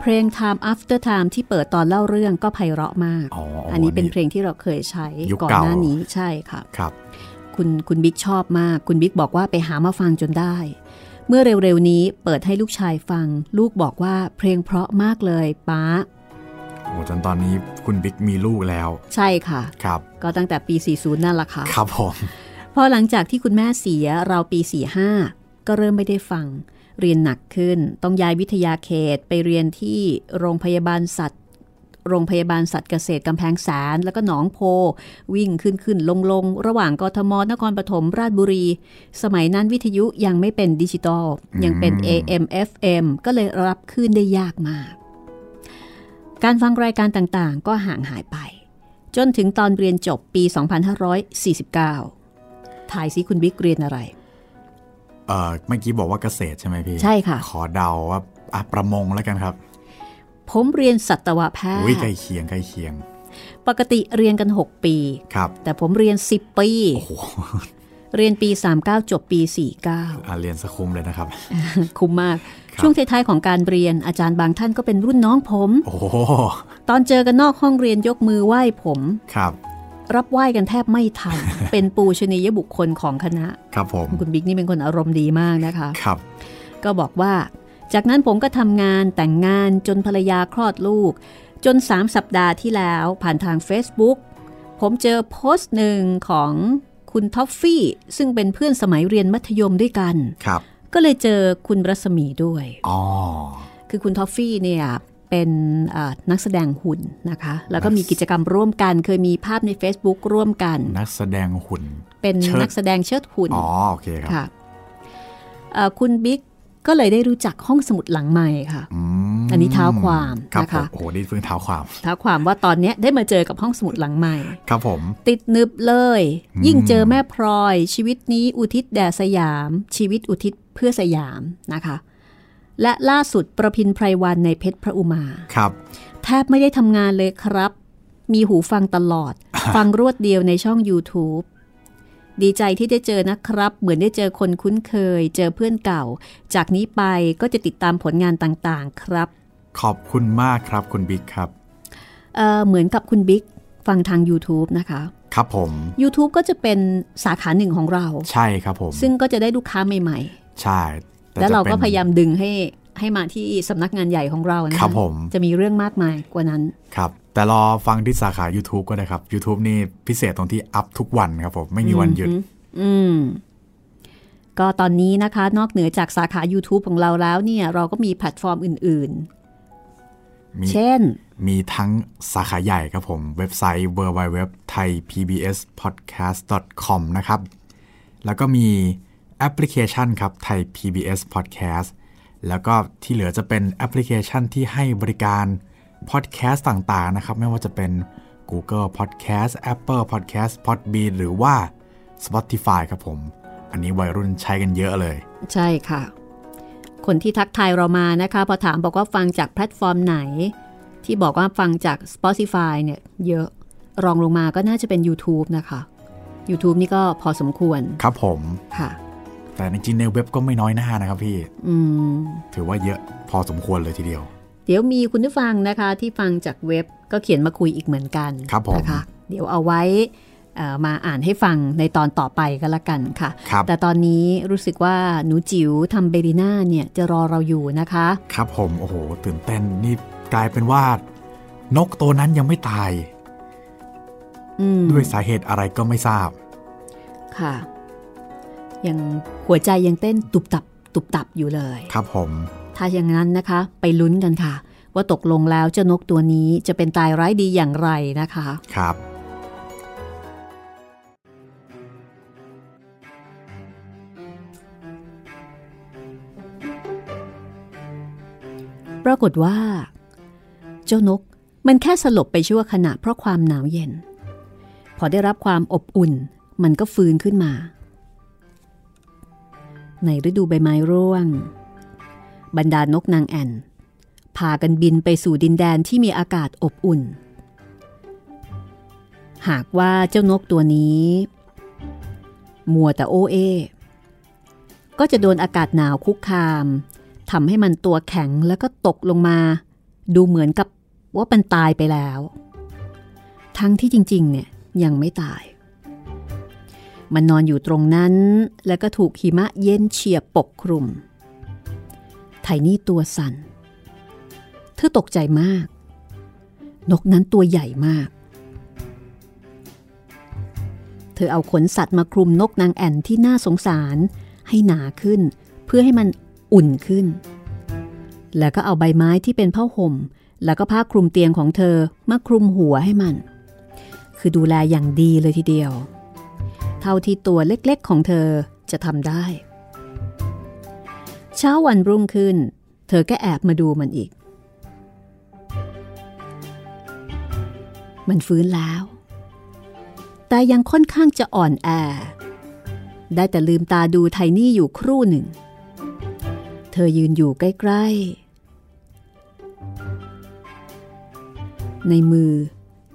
เพลง Time After Time ที่เปิดตอนเล่าเรื่องก็ไพเราะมาก อันนี้เป็นเพลงที่เราเคยใช้ก่อนหน้านี้ใช่ค่ะครับคุณบิ๊กชอบมากคุณบิ๊กบอกว่าไปหามาฟังจนได้เมื่อเร็วๆนี้เปิดให้ลูกชายฟังลูกบอกว่าเพลงเพราะมากเลยป๊าโอ้จนตอนนี้คุณบิ๊กมีลูกแล้วใช่ค่ะครับก็ตั้งแต่ปี40นั่นแหละค่ะครับผมพอหลังจากที่คุณแม่เสียเราปี45ก็เริ่มไม่ได้ฟังเรียนหนักขึ้นต้องย้ายวิทยาเขตไปเรียนที่โรงพยาบาลสัตว์เกษตรกำแพงแสนแล้วก็หนองโพวิ่งขึ้นลงระหว่างกทม.นครปฐมราชบุรีสมัยนั้นวิทยุยังไม่เป็นดิจิตอลยังเป็น AM FM ก็เลยรับคลื่นได้ยากมากการฟังรายการต่างๆก็ห่างหายไปจนถึงตอนเรียนจบปี2549ถ่ายสิคุณบิ๊กเรียนอะไรเมื่อกี้บอกว่าเกษตรใช่ไหมพี่ใช่ค่ะขอเดาว่าประมงแล้วกันครับผมเรียนสัตวแพทย์ใกล้เคียงปกติเรียนกัน6ปีครับแต่ผมเรียน10ปีโอ้โหเรียนปี39จบปี49เรียนสะคุ้มเลยนะครับ คุ้มมากช่วงท้ายๆของการเรียนอาจารย์บางท่านก็เป็นรุ่นน้องผมโอ้ตอนเจอกันนอกห้องเรียนยกมือไหว้ผมครับรับไหว้กันแทบไม่ทัน เป็นปูชนียบุคคลของคณะครับผมคุณบิ๊กนี่เป็นคนอารมณ์ดีมากนะคะครับก็บอกว่าจากนั้นผมก็ทำงานแต่งงานจนภรรยาคลอดลูกจน3สัปดาห์ที่แล้วผ่านทาง Facebook ผมเจอโพสต์หนึ่งของคุณท็อฟฟี่ซึ่งเป็นเพื่อนสมัยเรียนมัธยมด้วยกันครับก็เลยเจอคุณรัศมีด้วยคือคุณท็อฟฟี่เนี่ยเป็นนักแสดงหุ่นนะคะแล้วก็มีกิจกรรมร่วมกันเคยมีภาพใน Facebook ร่วมกันนักแสดงหุ่นเป็นนักแสดงเชิดหุ่นโอเคครับคุณบิ๊กก็เลยได้รู้จักห้องสมุดหลังใหม่ค่ะ อันนี้เท้าความนะคะโอ้นี่เพิ่งเท้าความว่าตอนนี้ได้มาเจอกับห้องสมุดหลังใหม่ครับผมติดนึบเลยยิ่งเจอแม่พลอยชีวิตนี้อุทิศแด่สยามชีวิตอุทิศเพื่อสยามนะคะและล่าสุดประพินไพรวันในเพชรพระอุมาครับแทบไม่ได้ทำงานเลยครับมีหูฟังตลอด ฟังรวดเดียวในช่อง YouTubeดีใจที่ได้เจอนะครับเหมือนได้เจอคนคุ้นเคยเจอเพื่อนเก่าจากนี้ไปก็จะติดตามผลงานต่างๆครับขอบคุณมากครับคุณบิ๊กครับเหมือนกับคุณบิ๊กฟังทาง YouTube นะคะครับผม YouTube ก็จะเป็นสาขาหนึ่งของเราใช่ครับผมซึ่งก็จะได้ลูกค้าใหม่ๆใช่แล้วเราก็พยายามดึงให้มาที่สำนักงานใหญ่ของเรานะครับผมจะมีเรื่องมากมายกว่านั้นครับแต่รอฟังที่สาขา YouTube ก็ได้ครับ YouTube นี่พิเศษตรงที่อัพทุกวันครับผมไม่มีวันหยุดก็ตอนนี้นะคะนอกเหนือจากสาขา YouTube ของเราแล้วเนี่ยเราก็มีแพลตฟอร์มอื่นๆเช่นมีทั้งสาขาใหญ่ครับผมเว็บไซต์ www.thaipbspodcast.com นะครับแล้วก็มีแอปพลิเคชันครับ Thai PBS Podcast แล้วก็ที่เหลือจะเป็นแอปพลิเคชันที่ให้บริการพอดแคสต์ต่างๆนะครับไม่ว่าจะเป็น Google Podcast Apple Podcast Podbean หรือว่า Spotify ครับผมอันนี้วัยรุ่นใช้กันเยอะเลยใช่ค่ะคนที่ทักทายเรามานะคะพอถามบอกว่าฟังจากแพลตฟอร์มไหนที่บอกว่าฟังจาก Spotify เนี่ยเยอะรองลงมาก็น่าจะเป็น YouTube นะคะ YouTube นี่ก็พอสมควรครับผมค่ะแต่จริงๆในเว็บก็ไม่น้อยหน้านะครับพี่ถือว่าเยอะพอสมควรเลยทีเดียวเดี๋ยวมีคุณผู้ฟังนะคะที่ฟังจากเว็บก็เขียนมาคุยอีกเหมือนกันนะคะเดี๋ยวเอาไว้มาอ่านให้ฟังในตอนต่อไปก็แล้วกันค่ะแต่ตอนนี้รู้สึกว่าหนูจิ๋วทำเบรีน่าเนี่ยจะรอเราอยู่นะคะครับผมโอ้โหตื่นเต้นนี่กลายเป็นว่านกตัวนั้นยังไม่ตายด้วยสาเหตุอะไรก็ไม่ทราบค่ะยังหัวใจยังเต้นตุบตับอยู่เลยครับผม ถ้าอย่างนั้นนะคะไปลุ้นกันค่ะว่าตกลงแล้วเจ้านกตัวนี้จะเป็นตายร้ายดีอย่างไรนะคะครับปรากฏว่าเจ้านกมันแค่สลบไปชั่วขณะเพราะความหนาวเย็นพอได้รับความอบอุ่นมันก็ฟื้นขึ้นมาในฤดูใบไม้ร่วงบรรดานกนางแอ่นพากันบินไปสู่ดินแดนที่มีอากาศอบอุ่นหากว่าเจ้านกตัวนี้มัวแต่โอ้เอก็จะโดนอากาศหนาวคุกคามทำให้มันตัวแข็งแล้วก็ตกลงมาดูเหมือนกับว่ามันตายไปแล้วทั้งที่จริงๆเนี่ยยังไม่ตายมันนอนอยู่ตรงนั้นแล้วก็ถูกหิมะเย็นเฉียบปกคลุมไทนี่ตัวสั่นเธอตกใจมากนกนั้นตัวใหญ่มากเธอเอาขนสัตว์มาคลุมนกนางแอ่นที่น่าสงสารให้หนาขึ้นเพื่อให้มันอุ่นขึ้นแล้วก็เอาใบไม้ที่เป็นผ้าห่มแล้วก็ผ้าคลุมเตียงของเธอมาคลุมหัวให้มันคือดูแลอย่างดีเลยทีเดียวเท่าที่ตัวเล็กๆของเธอจะทำได้เช้าวันรุ่งขึ้นเธอก็แอบมาดูมันอีกมันฟื้นแล้วแต่ยังค่อนข้างจะอ่อนแอได้แต่ลืมตาดูไทนี่อยู่ครู่หนึ่งเธอยืนอยู่ใกล้ๆในมือ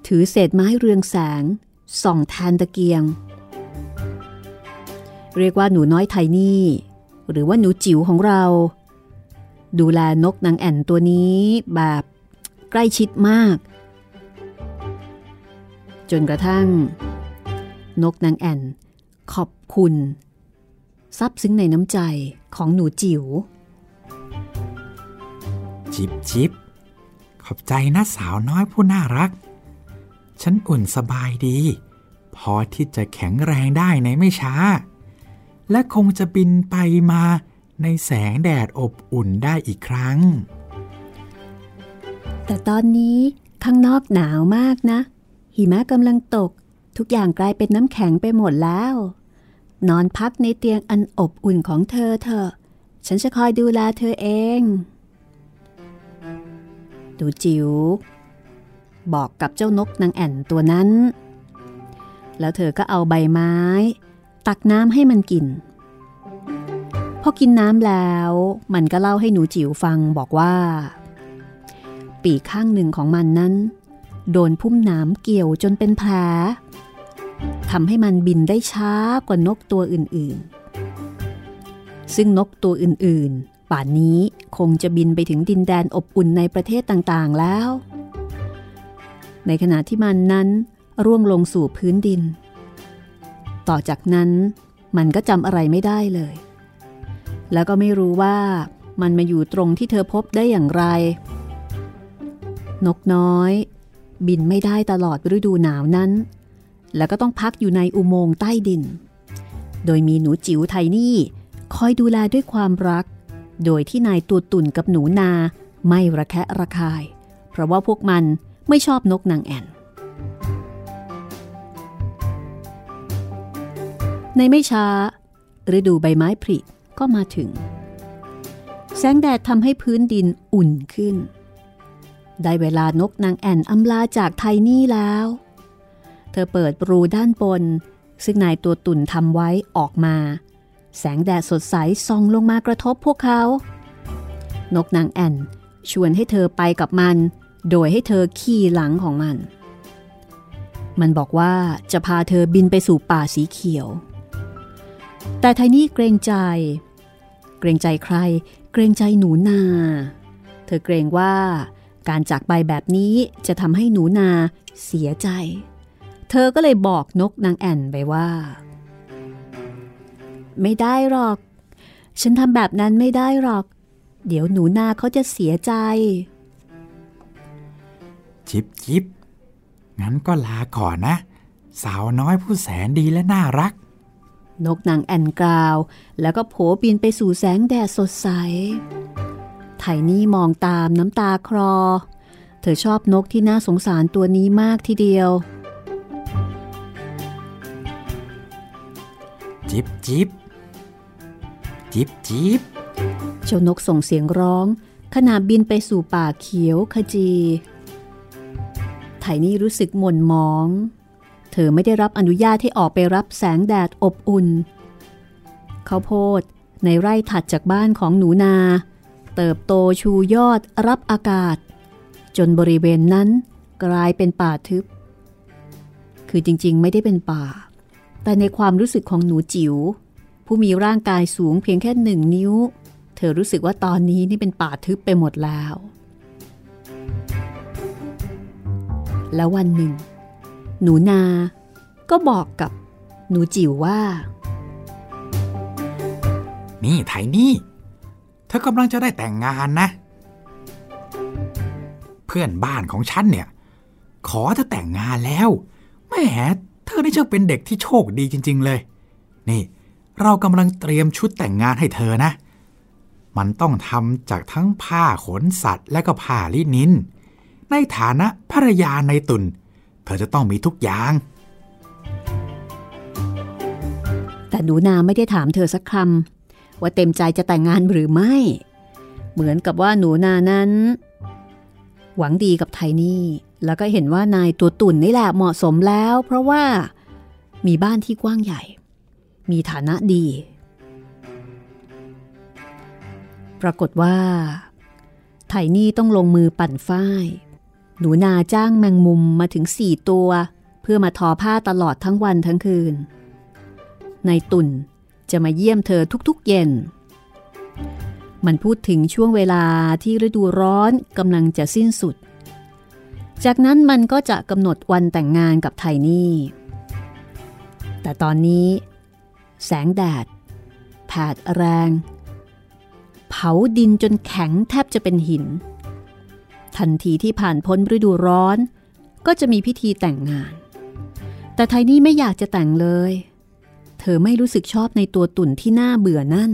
ถือเศษไม้เรืองแสงส่องแทนตะเกียงเรียกว่าหนูน้อยไทนี่หรือว่าหนูจิ๋วของเราดูแลนกนางแอ่นตัวนี้แบบใกล้ชิดมากจนกระทั่งนกนางแอ่นขอบคุณซาบซึ้งในน้ำใจของหนูจิ๋วจิบจิบขอบใจนะสาวน้อยผู้น่ารักฉันอุ่นสบายดีพอที่จะแข็งแรงได้ในไม่ช้าและคงจะบินไปมาในแสงแดดอบอุ่นได้อีกครั้งแต่ตอนนี้ข้างนอกหนาวมากนะหิมะกำลังตกทุกอย่างกลายเป็นน้ำแข็งไปหมดแล้วนอนพักในเตียงอันอบอุ่นของเธอเถอะฉันจะคอยดูแลเธอเองหนูจิ๋วบอกกับเจ้านกนางแอ่นตัวนั้นแล้วเธอก็เอาใบไม้ตักน้ำให้มันกินพอกินน้ำแล้วมันก็เล่าให้หนูจิ๋วฟังบอกว่าปีกข้างหนึ่งของมันนั้นโดนพุ่มหนามเกี่ยวจนเป็นแผลทำให้มันบินได้ช้ากว่านกตัวอื่นๆซึ่งนกตัวอื่นๆป่านนี้คงจะบินไปถึงดินแดนอบอุ่นในประเทศต่างๆแล้วในขณะที่มันนั้นร่วงลงสู่พื้นดินต่อจากนั้นมันก็จำอะไรไม่ได้เลยแล้วก็ไม่รู้ว่ามันมาอยู่ตรงที่เธอพบได้อย่างไรนกน้อยบินไม่ได้ตลอดฤดูหนาวนั้นแล้วก็ต้องพักอยู่ในอุโมงค์ใต้ดินโดยมีหนูจิ๋วไทนี่คอยดูแลด้วยความรักโดยที่นายตัวตุ่นกับหนูนาไม่ระแคะระคายเพราะว่าพวกมันไม่ชอบนกนางแอ่นในไม่ช้าฤดูใบไม้ผลิก็มาถึงแสงแดดทำให้พื้นดินอุ่นขึ้นได้เวลานกนางแอ่นอำลาจากไทนี่แล้วเธอเปิดรูด้านบนซึ่งนายตัวตุ่นทำไว้ออกมาแสงแดดสดใสส่องลงมากระทบพวกเขานกนางแอ่นชวนให้เธอไปกับมันโดยให้เธอขี่หลังของมันมันบอกว่าจะพาเธอบินไปสู่ป่าสีเขียวแต่ไทนี่เกรงใจใครเกรงใจหนูนาเธอเกรงว่าการจากไปแบบนี้จะทำให้หนูนาเสียใจเธอก็เลยบอกนกนางแอ่นไปว่าไม่ได้หรอกฉันทำแบบนั้นไม่ได้หรอกเดี๋ยวหนูนาเขาจะเสียใจจิบจิบงั้นก็ลาก่อนนะสาวน้อยผู้แสนดีและน่ารักนกนางแอ่นกล่าวแล้วก็โผบินไปสู่แสงแดดสดใส ไทนี่มองตามน้ำตาคลอเธอชอบนกที่น่าสงสารตัวนี้มากทีเดียวจิบจิบจิบจิบเจ้านกส่งเสียงร้องขณะบินไปสู่ป่าเขียวขจีไทนี่รู้สึกหม่นหมองเธอไม่ได้รับอนุญาตให้ออกไปรับแสงแดดอบอุ่นข้าวโพดในไร่ถัดจากบ้านของหนูนาเติบโตชูยอดรับอากาศจนบริเวณนั้นกลายเป็นป่าทึบคือจริงๆไม่ได้เป็นป่าแต่ในความรู้สึกของหนูจิ๋วผู้มีร่างกายสูงเพียงแค่1 นิ้วเธอรู้สึกว่าตอนนี้นี่เป็นป่าทึบไปหมดแล้วและวันหนึ่งหนูนาก็บอกกับหนูจิ๋วว่านี่ไทนี่เธอกำลังจะได้แต่งงานนะเพื่อนบ้านของฉันเนี่ยขอเธอแต่งงานแล้วแหมเธอนี่ช่างเป็นเด็กที่โชคดีจริงๆเลยนี่เรากำลังเตรียมชุดแต่งงานให้เธอนะมันต้องทำจากทั้งผ้าขนสัตว์และก็ผ้าลินินในฐานะภรรยาในตุลเธอจะต้องมีทุกอย่างแต่หนูนาไม่ได้ถามเธอสักคำว่าเต็มใจจะแต่งงานหรือไม่เหมือนกับว่าหนูนานั้นหวังดีกับไทนี่แล้วก็เห็นว่านายตัวตุ่นนี่แหละเหมาะสมแล้วเพราะว่ามีบ้านที่กว้างใหญ่มีฐานะดีปรากฏว่าไทนี่ต้องลงมือปั่นฝ้ายหนูนาจ้างแมงมุมมาถึง4 ตัวเพื่อมาทอผ้าตลอดทั้งวันทั้งคืนนายตุ่นจะมาเยี่ยมเธอทุกๆเย็นมันพูดถึงช่วงเวลาที่ฤดูร้อนกำลังจะสิ้นสุดจากนั้นมันก็จะกำหนดวันแต่งงานกับไทนี่แต่ตอนนี้แสงแดดแผดแรงเผาดินจนแข็งแทบจะเป็นหินทันทีที่ผ่านพ้นฤดูร้อนก็จะมีพิธีแต่งงานแต่ไทนี่ไม่อยากจะแต่งเลยเธอไม่รู้สึกชอบในตัวตุ่นที่น่าเบื่อนั่น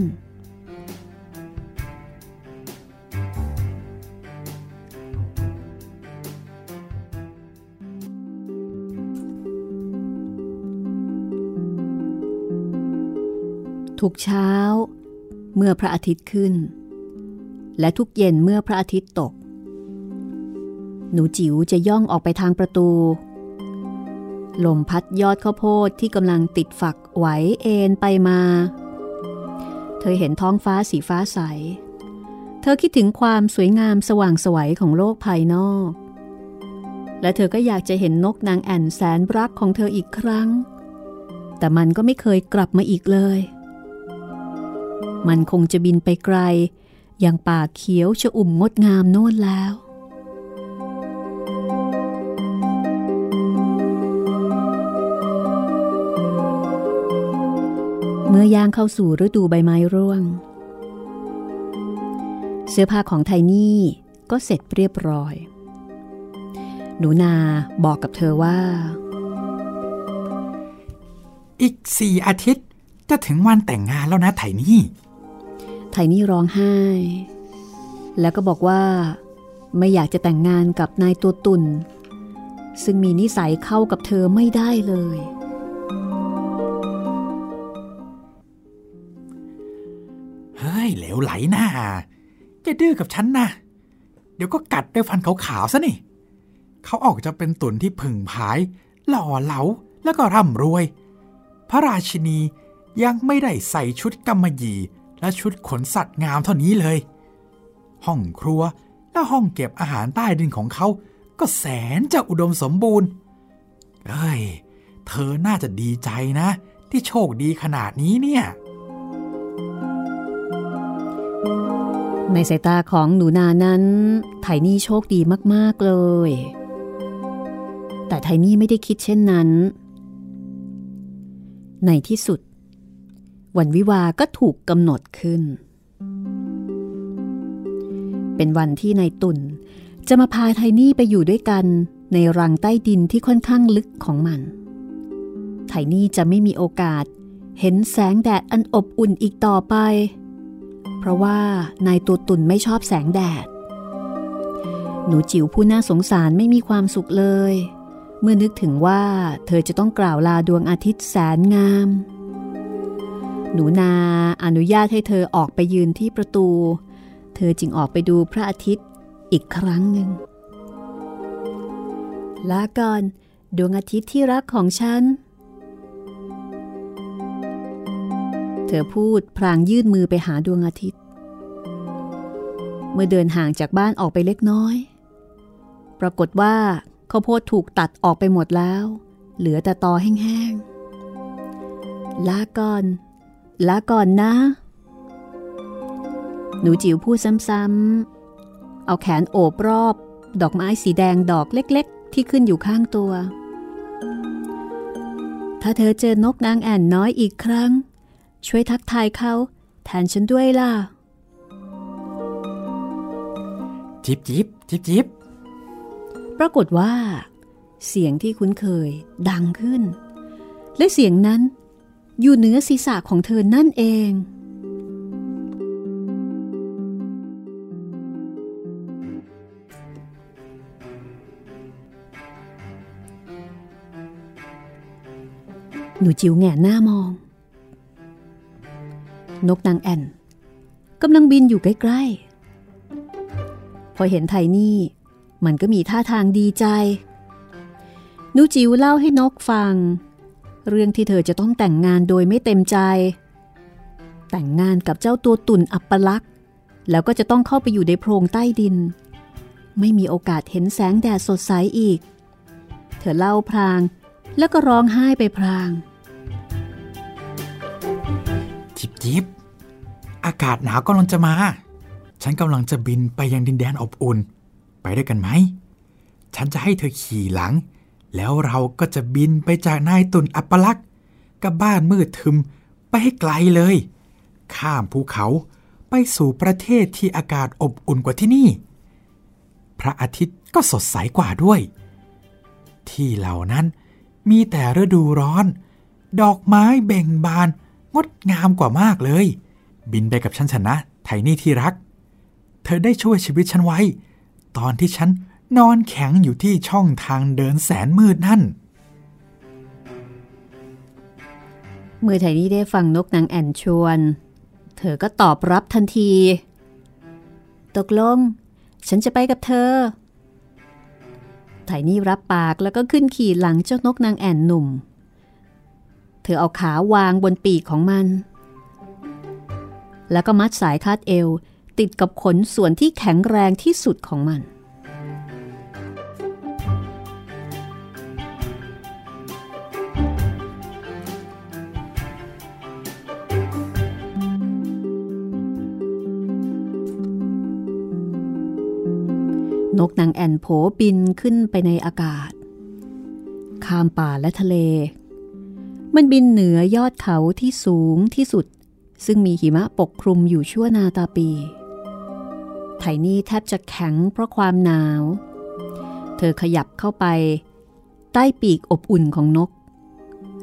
ทุกเช้าเมื่อพระอาทิตย์ขึ้นและทุกเย็นเมื่อพระอาทิตย์ตกหนูจิ๋วจะย่องออกไปทางประตูลมพัดยอดข้าวโพดที่กำลังติดฝักไหวเอ็นไปมาเธอเห็นท้องฟ้าสีฟ้าใสเธอคิดถึงความสวยงามสว่างไสวของโลกภายนอกและเธอก็อยากจะเห็นนกนางแอ่นแสนรักของเธออีกครั้งแต่มันก็ไม่เคยกลับมาอีกเลยมันคงจะบินไปไกลอย่างป่าเขียวชอุ่มงดงามโน่นแล้วเมื่อย่างเข้าสู่ฤดูใบไม้ร่วงเสื้อผ้าของไทนี่ก็เสร็จเรียบร้อยหนูนาบอกกับเธอว่าอีก4 อาทิตย์จะถึงวันแต่งงานแล้วนะไทนี่ร้องไห้แล้วก็บอกว่าไม่อยากจะแต่งงานกับนายตัวตุ่นซึ่งมีนิสัยเข้ากับเธอไม่ได้เลยเหลวไหลหน้าจะดื้อกับฉันนะเดี๋ยวก็กัดด้วยฟันขาวๆซะนี่เขาออกจะเป็นตุ่นที่ผึ่งผายหล่อเหลาแล้วก็ร่ำรวยพระราชินียังไม่ได้ใส่ชุดกำมะหยี่และชุดขนสัตว์งามเท่านี้เลยห้องครัวและห้องเก็บอาหารใต้ดินของเขาก็แสนจะอุดมสมบูรณ์เอ้ยเธอน่าจะดีใจนะที่โชคดีขนาดนี้เนี่ยในสายตาของหนูนานั้นไทนี่โชคดีมากๆเลยแต่ไทนี่ไม่ได้คิดเช่นนั้นในที่สุดวันวิวาห์ก็ถูกกำหนดขึ้นเป็นวันที่นายตุ่นจะมาพาไทนี่ไปอยู่ด้วยกันในรังใต้ดินที่ค่อนข้างลึกของมันไทนี่จะไม่มีโอกาสเห็นแสงแดดอันอบอุ่นอีกต่อไปเพ ราะว่านายตัวตุ่นไม่ชอบแสงแดดหนูจิ๋วผู้น่าสงสารไม่มีความสุขเลยเมื่อนึกถึงว่าเธอจะต้องกล่าวลาดวงอาทิตย์แสนงามหนูนาอนุญาตให้เธอออกไปยืนที่ประตูเธอจึงออกไปดูพระอาทิตย์อีกครั้งหนึ่งลาก่อนดวงอาทิตย์ที่รักของฉันเธอพูดพลางยื่นมือไปหาดวงอาทิตย์เมื่อเดินห่างจากบ้านออกไปเล็กน้อยปรากฏว่าข้าวโพดถูกตัดออกไปหมดแล้วเหลือแต่ตอแห้งๆลาก่อนลาก่อนนะหนูจิ๋วพูดซ้ำๆเอาแขนโอบรอบดอกไม้สีแดงดอกเล็กๆที่ขึ้นอยู่ข้างตัวถ้าเธอเจอนกนางแอ่นน้อยอีกครั้งช่วยทักทายเขาแทนฉันด้วยล่ะจิบจิบจิบจิบปรากฏว่าเสียงที่คุ้นเคยดังขึ้นและเสียงนั้นอยู่เหนือศีรษะของเธอนั่นเองหนูจิ๋วแง่หน้ามองนกนางแอ่นกำลังบินอยู่ใกล้ๆพอเห็นไทนี่มันก็มีท่าทางดีใจหนูจิ๋วเล่าให้นกฟังเรื่องที่เธอจะต้องแต่งงานโดยไม่เต็มใจแต่งงานกับเจ้าตัวตุ่นอัปลักษ์แล้วก็จะต้องเข้าไปอยู่ในโพรงใต้ดินไม่มีโอกาสเห็นแสงแดดสดใสอีกเธอเล่าพลางแล้วก็ร้องไห้ไปพลางจิบจิบอากาศหนาวกำลังจะมาฉันกำลังจะบินไปยังดินแดนอบอุ่นไปด้วยกันไหมฉันจะให้เธอขี่หลังแล้วเราก็จะบินไปจากนายตุ่นอัปลักษ์กับบ้านมืดทึมไปให้ไกลเลยข้ามภูเขาไปสู่ประเทศที่อากาศอบอุ่นกว่าที่นี่พระอาทิตย์ก็สดใสกว่าด้วยที่เหล่านั้นมีแต่ฤดูร้อนดอกไม้เบ่งบานงดงามกว่ามากเลยบินไปกับฉันนะไทนี่ที่รักเธอได้ช่วยชีวิตฉันไว้ตอนที่ฉันนอนแข็งอยู่ที่ช่องทางเดินแสนมืดนั่นเมื่อไทนี่ได้ฟังนกนางแอ่นชวนเธอก็ตอบรับทันทีตกลงฉันจะไปกับเธอไทนี่รับปากแล้วก็ขึ้นขี่หลังเจ้านกนางแอ่นหนุ่มเธอเอาขาวางบนปีกของมันแล้วก็มัดสายคาดเอวติดกับขนส่วนที่แข็งแรงที่สุดของมันนกนางแอ่นโผบินขึ้นไปในอากาศข้ามป่าและทะเลมันบินเหนือยอดเขาที่สูงที่สุดซึ่งมีหิมะปกคลุมอยู่ชั่วนาตาปีไทนี่แทบจะแข็งเพราะความหนาวเธอขยับเข้าไปใต้ปีกอบอุ่นของนก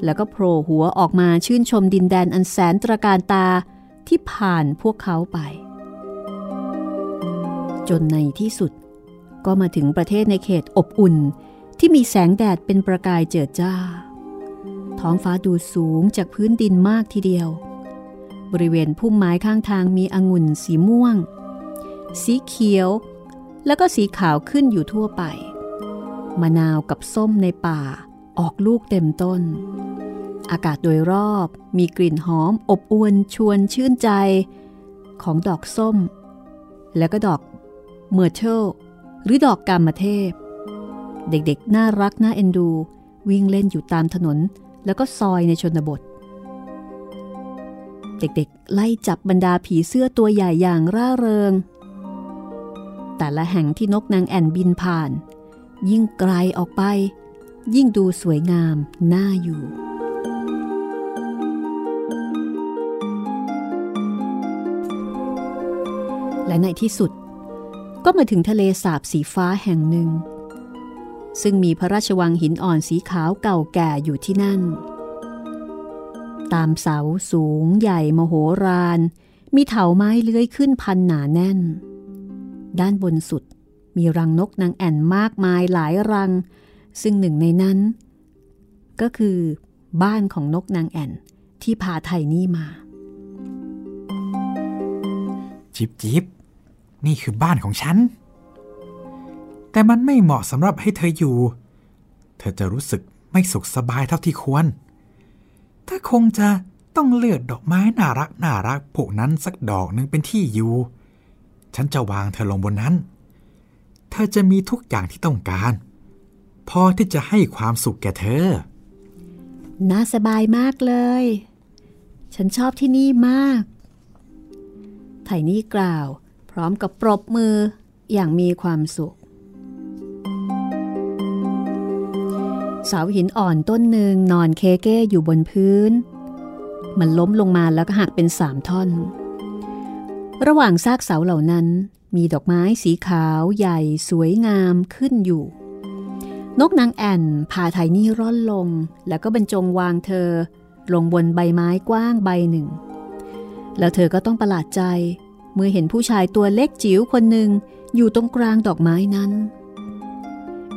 แล้วก็โผล่หัวออกมาชื่นชมดินแดนอันแสนตระการตาที่ผ่านพวกเขาไปจนในที่สุดก็มาถึงประเทศในเขตอบอุ่นที่มีแสงแดดเป็นประกายเจิดจ้าท้องฟ้าดูสูงจากพื้นดินมากทีเดียวบริเวณพุ่มไม้ข้างทางมีองุ่นสีม่วงสีเขียวแล้วก็สีขาวขึ้นอยู่ทั่วไปมะนาวกับส้มในป่าออกลูกเต็มต้นอากาศโดยรอบมีกลิ่นหอมอบอวลชวนชื่นใจของดอกส้มแล้วก็ดอกเมอร์เชลหรือดอกกามเทพเด็กๆน่ารักน่าเอ็นดูวิ่งเล่นอยู่ตามถนนแล้วก็ซอยในชนบทเด็กๆไล่จับบรรดาผีเสื้อตัวใหญ่อย่างร่าเริงแต่ละแห่งที่นกนางแอ่นบินผ่านยิ่งไกลออกไปยิ่งดูสวยงามน่าอยู่และในที่สุดก็มาถึงทะเลสาบสีฟ้าแห่งหนึ่งซึ่งมีพระราชวังหินอ่อนสีขาวเก่าแก่อยู่ที่นั่นตามเสาสูงใหญ่มโหฬาร มีเถาไม้เลื้อยขึ้นพันหนาแน่นด้านบนสุดมีรังนกนางแอ่นมากมายหลายรังซึ่งหนึ่งในนั้นก็คือบ้านของนกนางแอ่นที่พาไทนี่มาจิบๆนี่คือบ้านของฉันแต่มันไม่เหมาะสำหรับให้เธออยู่เธอจะรู้สึกไม่สุขสบายเท่าที่ควรเธอคงจะต้องเลือกดอกไม้น่ารักพวกนั้นสักดอกนึงเป็นที่อยู่ฉันจะวางเธอลงบนนั้นเธอจะมีทุกอย่างที่ต้องการพอที่จะให้ความสุขแก่เธอน่าสบายมากเลยฉันชอบที่นี่มากไทนี่กล่าวพร้อมกับปรบมืออย่างมีความสุขเสาหินอ่อนต้นหนึ่งนอนเคเก้อยู่บนพื้นมันล้มลงมาแล้วก็หักเป็น3 ท่อนระหว่างซากเสาเหล่านั้นมีดอกไม้สีขาวใหญ่สวยงามขึ้นอยู่นกนางแอ่นพาไทนี่ร่อนลงแล้วก็บรรจงวางเธอลงบนใบไม้กว้างใบหนึ่งแล้วเธอก็ต้องประหลาดใจเมื่อเห็นผู้ชายตัวเล็กจิ๋วคนหนึ่งอยู่ตรงกลางดอกไม้นั้น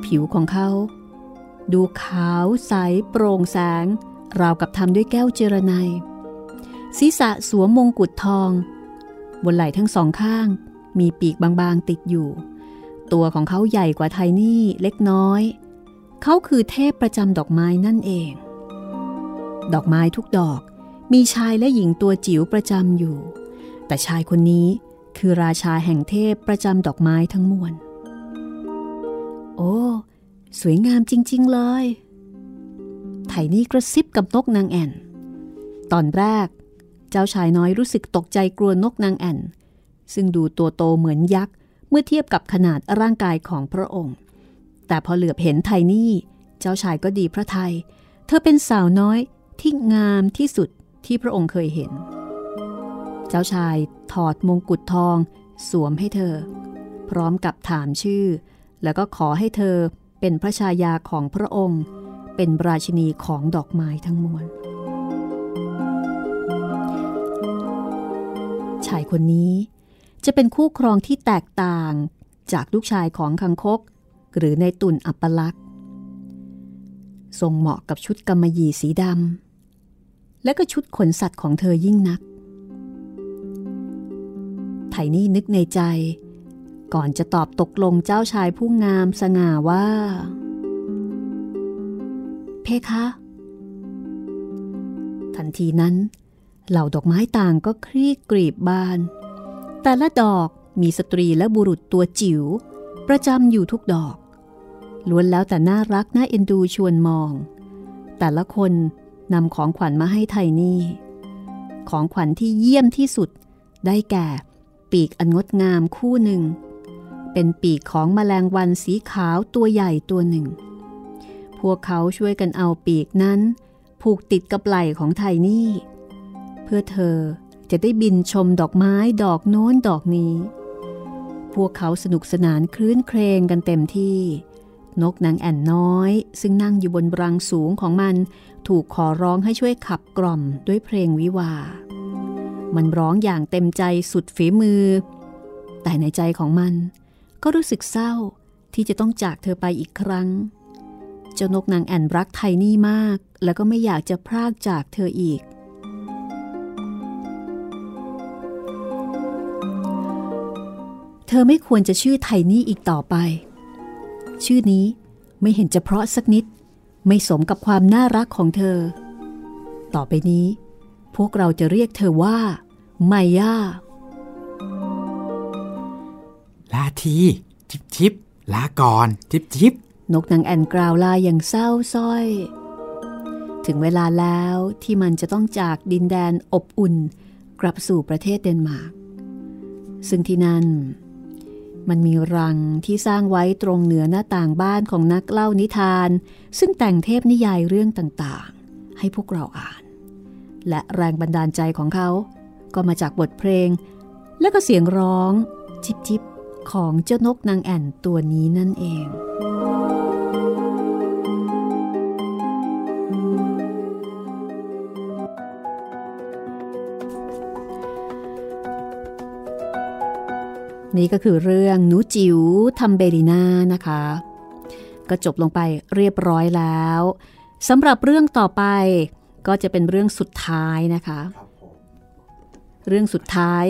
ผิวของเขาดูขาวใสโปร่งแสงราวกับทำด้วยแก้วเจรไนศีรษะสวมมงกุฎทองบนไหล่ทั้ง2 ข้างมีปีกบางๆติดอยู่ตัวของเขาใหญ่กว่าไทนี่เล็กน้อยเขาคือเทพประจำดอกไม้นั่นเองดอกไม้ทุกดอกมีชายและหญิงตัวจิ๋วประจำอยู่แต่ชายคนนี้คือราชาแห่งเทพประจำดอกไม้ทั้งมวลโอ้สวยงามจริงๆเลยไทนี่กระซิบกับนกนางแอ่นตอนแรกเจ้าชายน้อยรู้สึกตกใจกลัวนกนางแอ่นซึ่งดูตัวโตเหมือนยักษ์เมื่อเทียบกับขนาดร่างกายของพระองค์แต่พอเหลือบเห็นไทนี่เจ้าชายก็ดีพระทัยเธอเป็นสาวน้อยที่งามที่สุดที่พระองค์เคยเห็นเจ้าชายถอดมงกุฎทองสวมให้เธอพร้อมกับถามชื่อแล้วก็ขอให้เธอเป็นพระชายาของพระองค์เป็นราชินีของดอกไม้ทั้งมวลชายคนนี้จะเป็นคู่ครองที่แตกต่างจากลูกชายของคังคกหรือในตุ่นอัปลักษ์ทรงเหมาะกับชุดกำมะหยี่สีดำและก็ชุดขนสัตว์ของเธอยิ่งนักไทนี่นึกในใจก่อนจะตอบตกลงเจ้าชายผู้งามสง่าว่าเพคะทันทีนั้นเหล่าดอกไม้ต่างก็คลี่กลีบบานแต่ละดอกมีสตรีและบุรุษตัวจิ๋วประจำอยู่ทุกดอกล้วนแล้วแต่น่ารักน่าเอ็นดูชวนมองแต่ละคนนำของขวัญมาให้ไทนี่ของขวัญที่เยี่ยมที่สุดได้แก่ปีกอันงดงามคู่หนึ่งเป็นปีกของแมลงวันสีขาวตัวใหญ่ตัวหนึ่งพวกเขาช่วยกันเอาปีกนั้นผูกติดกับไหล่ของไทนี่เพื่อเธอจะได้บินชมดอกไม้ดอกโน้นดอกนี้พวกเขาสนุกสนานคลื้นเครงกันเต็มที่นกนางแอ่นน้อยซึ่งนั่งอยู่บนรังสูงของมันถูกขอร้องให้ช่วยขับกล่อมด้วยเพลงวิวามันร้องอย่างเต็มใจสุดฝีมือแต่ในใจของมันก็รู้สึกเศร้าที่จะต้องจากเธอไปอีกครั้งเจ้านกนางแอ่นรักไทนี่มากแล้วก็ไม่อยากจะพรากจากเธออีกเธอไม่ควรจะชื่อไทนี่อีกต่อไปชื่อนี้ไม่เห็นจะเพราะสักนิดไม่สมกับความน่ารักของเธอต่อไปนี้พวกเราจะเรียกเธอว่าไมย่าลาทีจิบๆลาก่อนจิบๆนกนางแอ่นกล่าวลาอย่างเศร้าส้อยถึงเวลาแล้วที่มันจะต้องจากดินแดนอบอุ่นกลับสู่ประเทศเดนมาร์กซึ่งที่นั่นมันมีรังที่สร้างไว้ตรงเหนือหน้าต่างบ้านของนักเล่านิทานซึ่งแต่งเทพนิยายเรื่องต่างๆให้พวกเราอ่านและแรงบันดาลใจของเขาก็มาจากบทเพลงและก็เสียงร้องจิบๆของเจ้านกนางแอ่นตัวนี้นั่นเอง นี้ก็คือเรื่องหนูจิ๋วทำเบลีน่านะคะก็จบลงไปเรียบร้อยแล้วสำหรับเรื่องต่อไปก็จะเป็นเรื่องสุดท้ายนะคะเรื่องสุดท้าย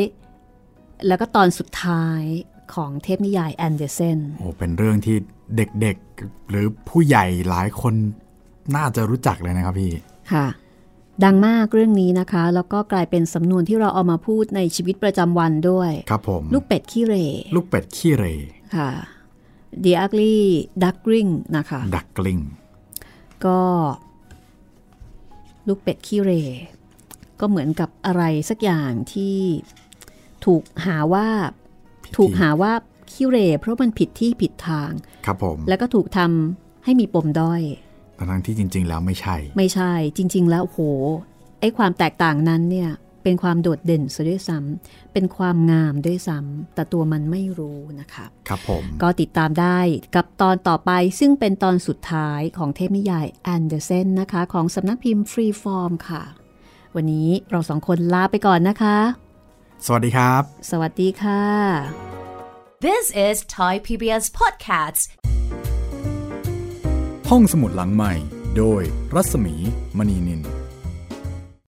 แล้วก็ตอนสุดท้ายของเทพนิยายแอนเดอร์เซนโอ้เป็นเรื่องที่เด็กๆหรือผู้ใหญ่หลายคนน่าจะรู้จักเลยนะครับพี่ค่ะดังมากเรื่องนี้นะคะแล้วก็กลายเป็นสำนวนที่เราเอามาพูดในชีวิตประจำวันด้วยครับผมลูกเป็ดขี้เหร่ลูกเป็ดขี้เหร่ค่ะ The Ugly Duckling นะคะ Duckling ก็ลูกเป็ดขี้เหร่ก็เหมือนกับอะไรสักอย่างที่ถูกหาว่าขี้เหร่เพราะมันผิดที่ผิดทางครับผมแล้วก็ถูกทำให้มีปมด้อยทั้งที่จริงๆแล้วไม่ใช่ไม่ใช่จริงๆแล้วโหไอ้ความแตกต่างนั้นเนี่ยเป็นความโดดเด่นซะด้วยซ้ำเป็นความงามด้วยซ้ำแต่ตัวมันไม่รู้นะคะครับผมก็ติดตามได้กับตอนต่อไปซึ่งเป็นตอนสุดท้ายของเทพนิยายแอนเดอร์เซนนะคะของสำนักพิมพ์ฟรีฟอร์มค่ะวันนี้เราสองคนลาไปก่อนนะคะสวัสดีครับสวัสดีค่ะ This is Thai PBS Podcastsห้องสมุดหลังใหม่โดยรัศมีมณีนิน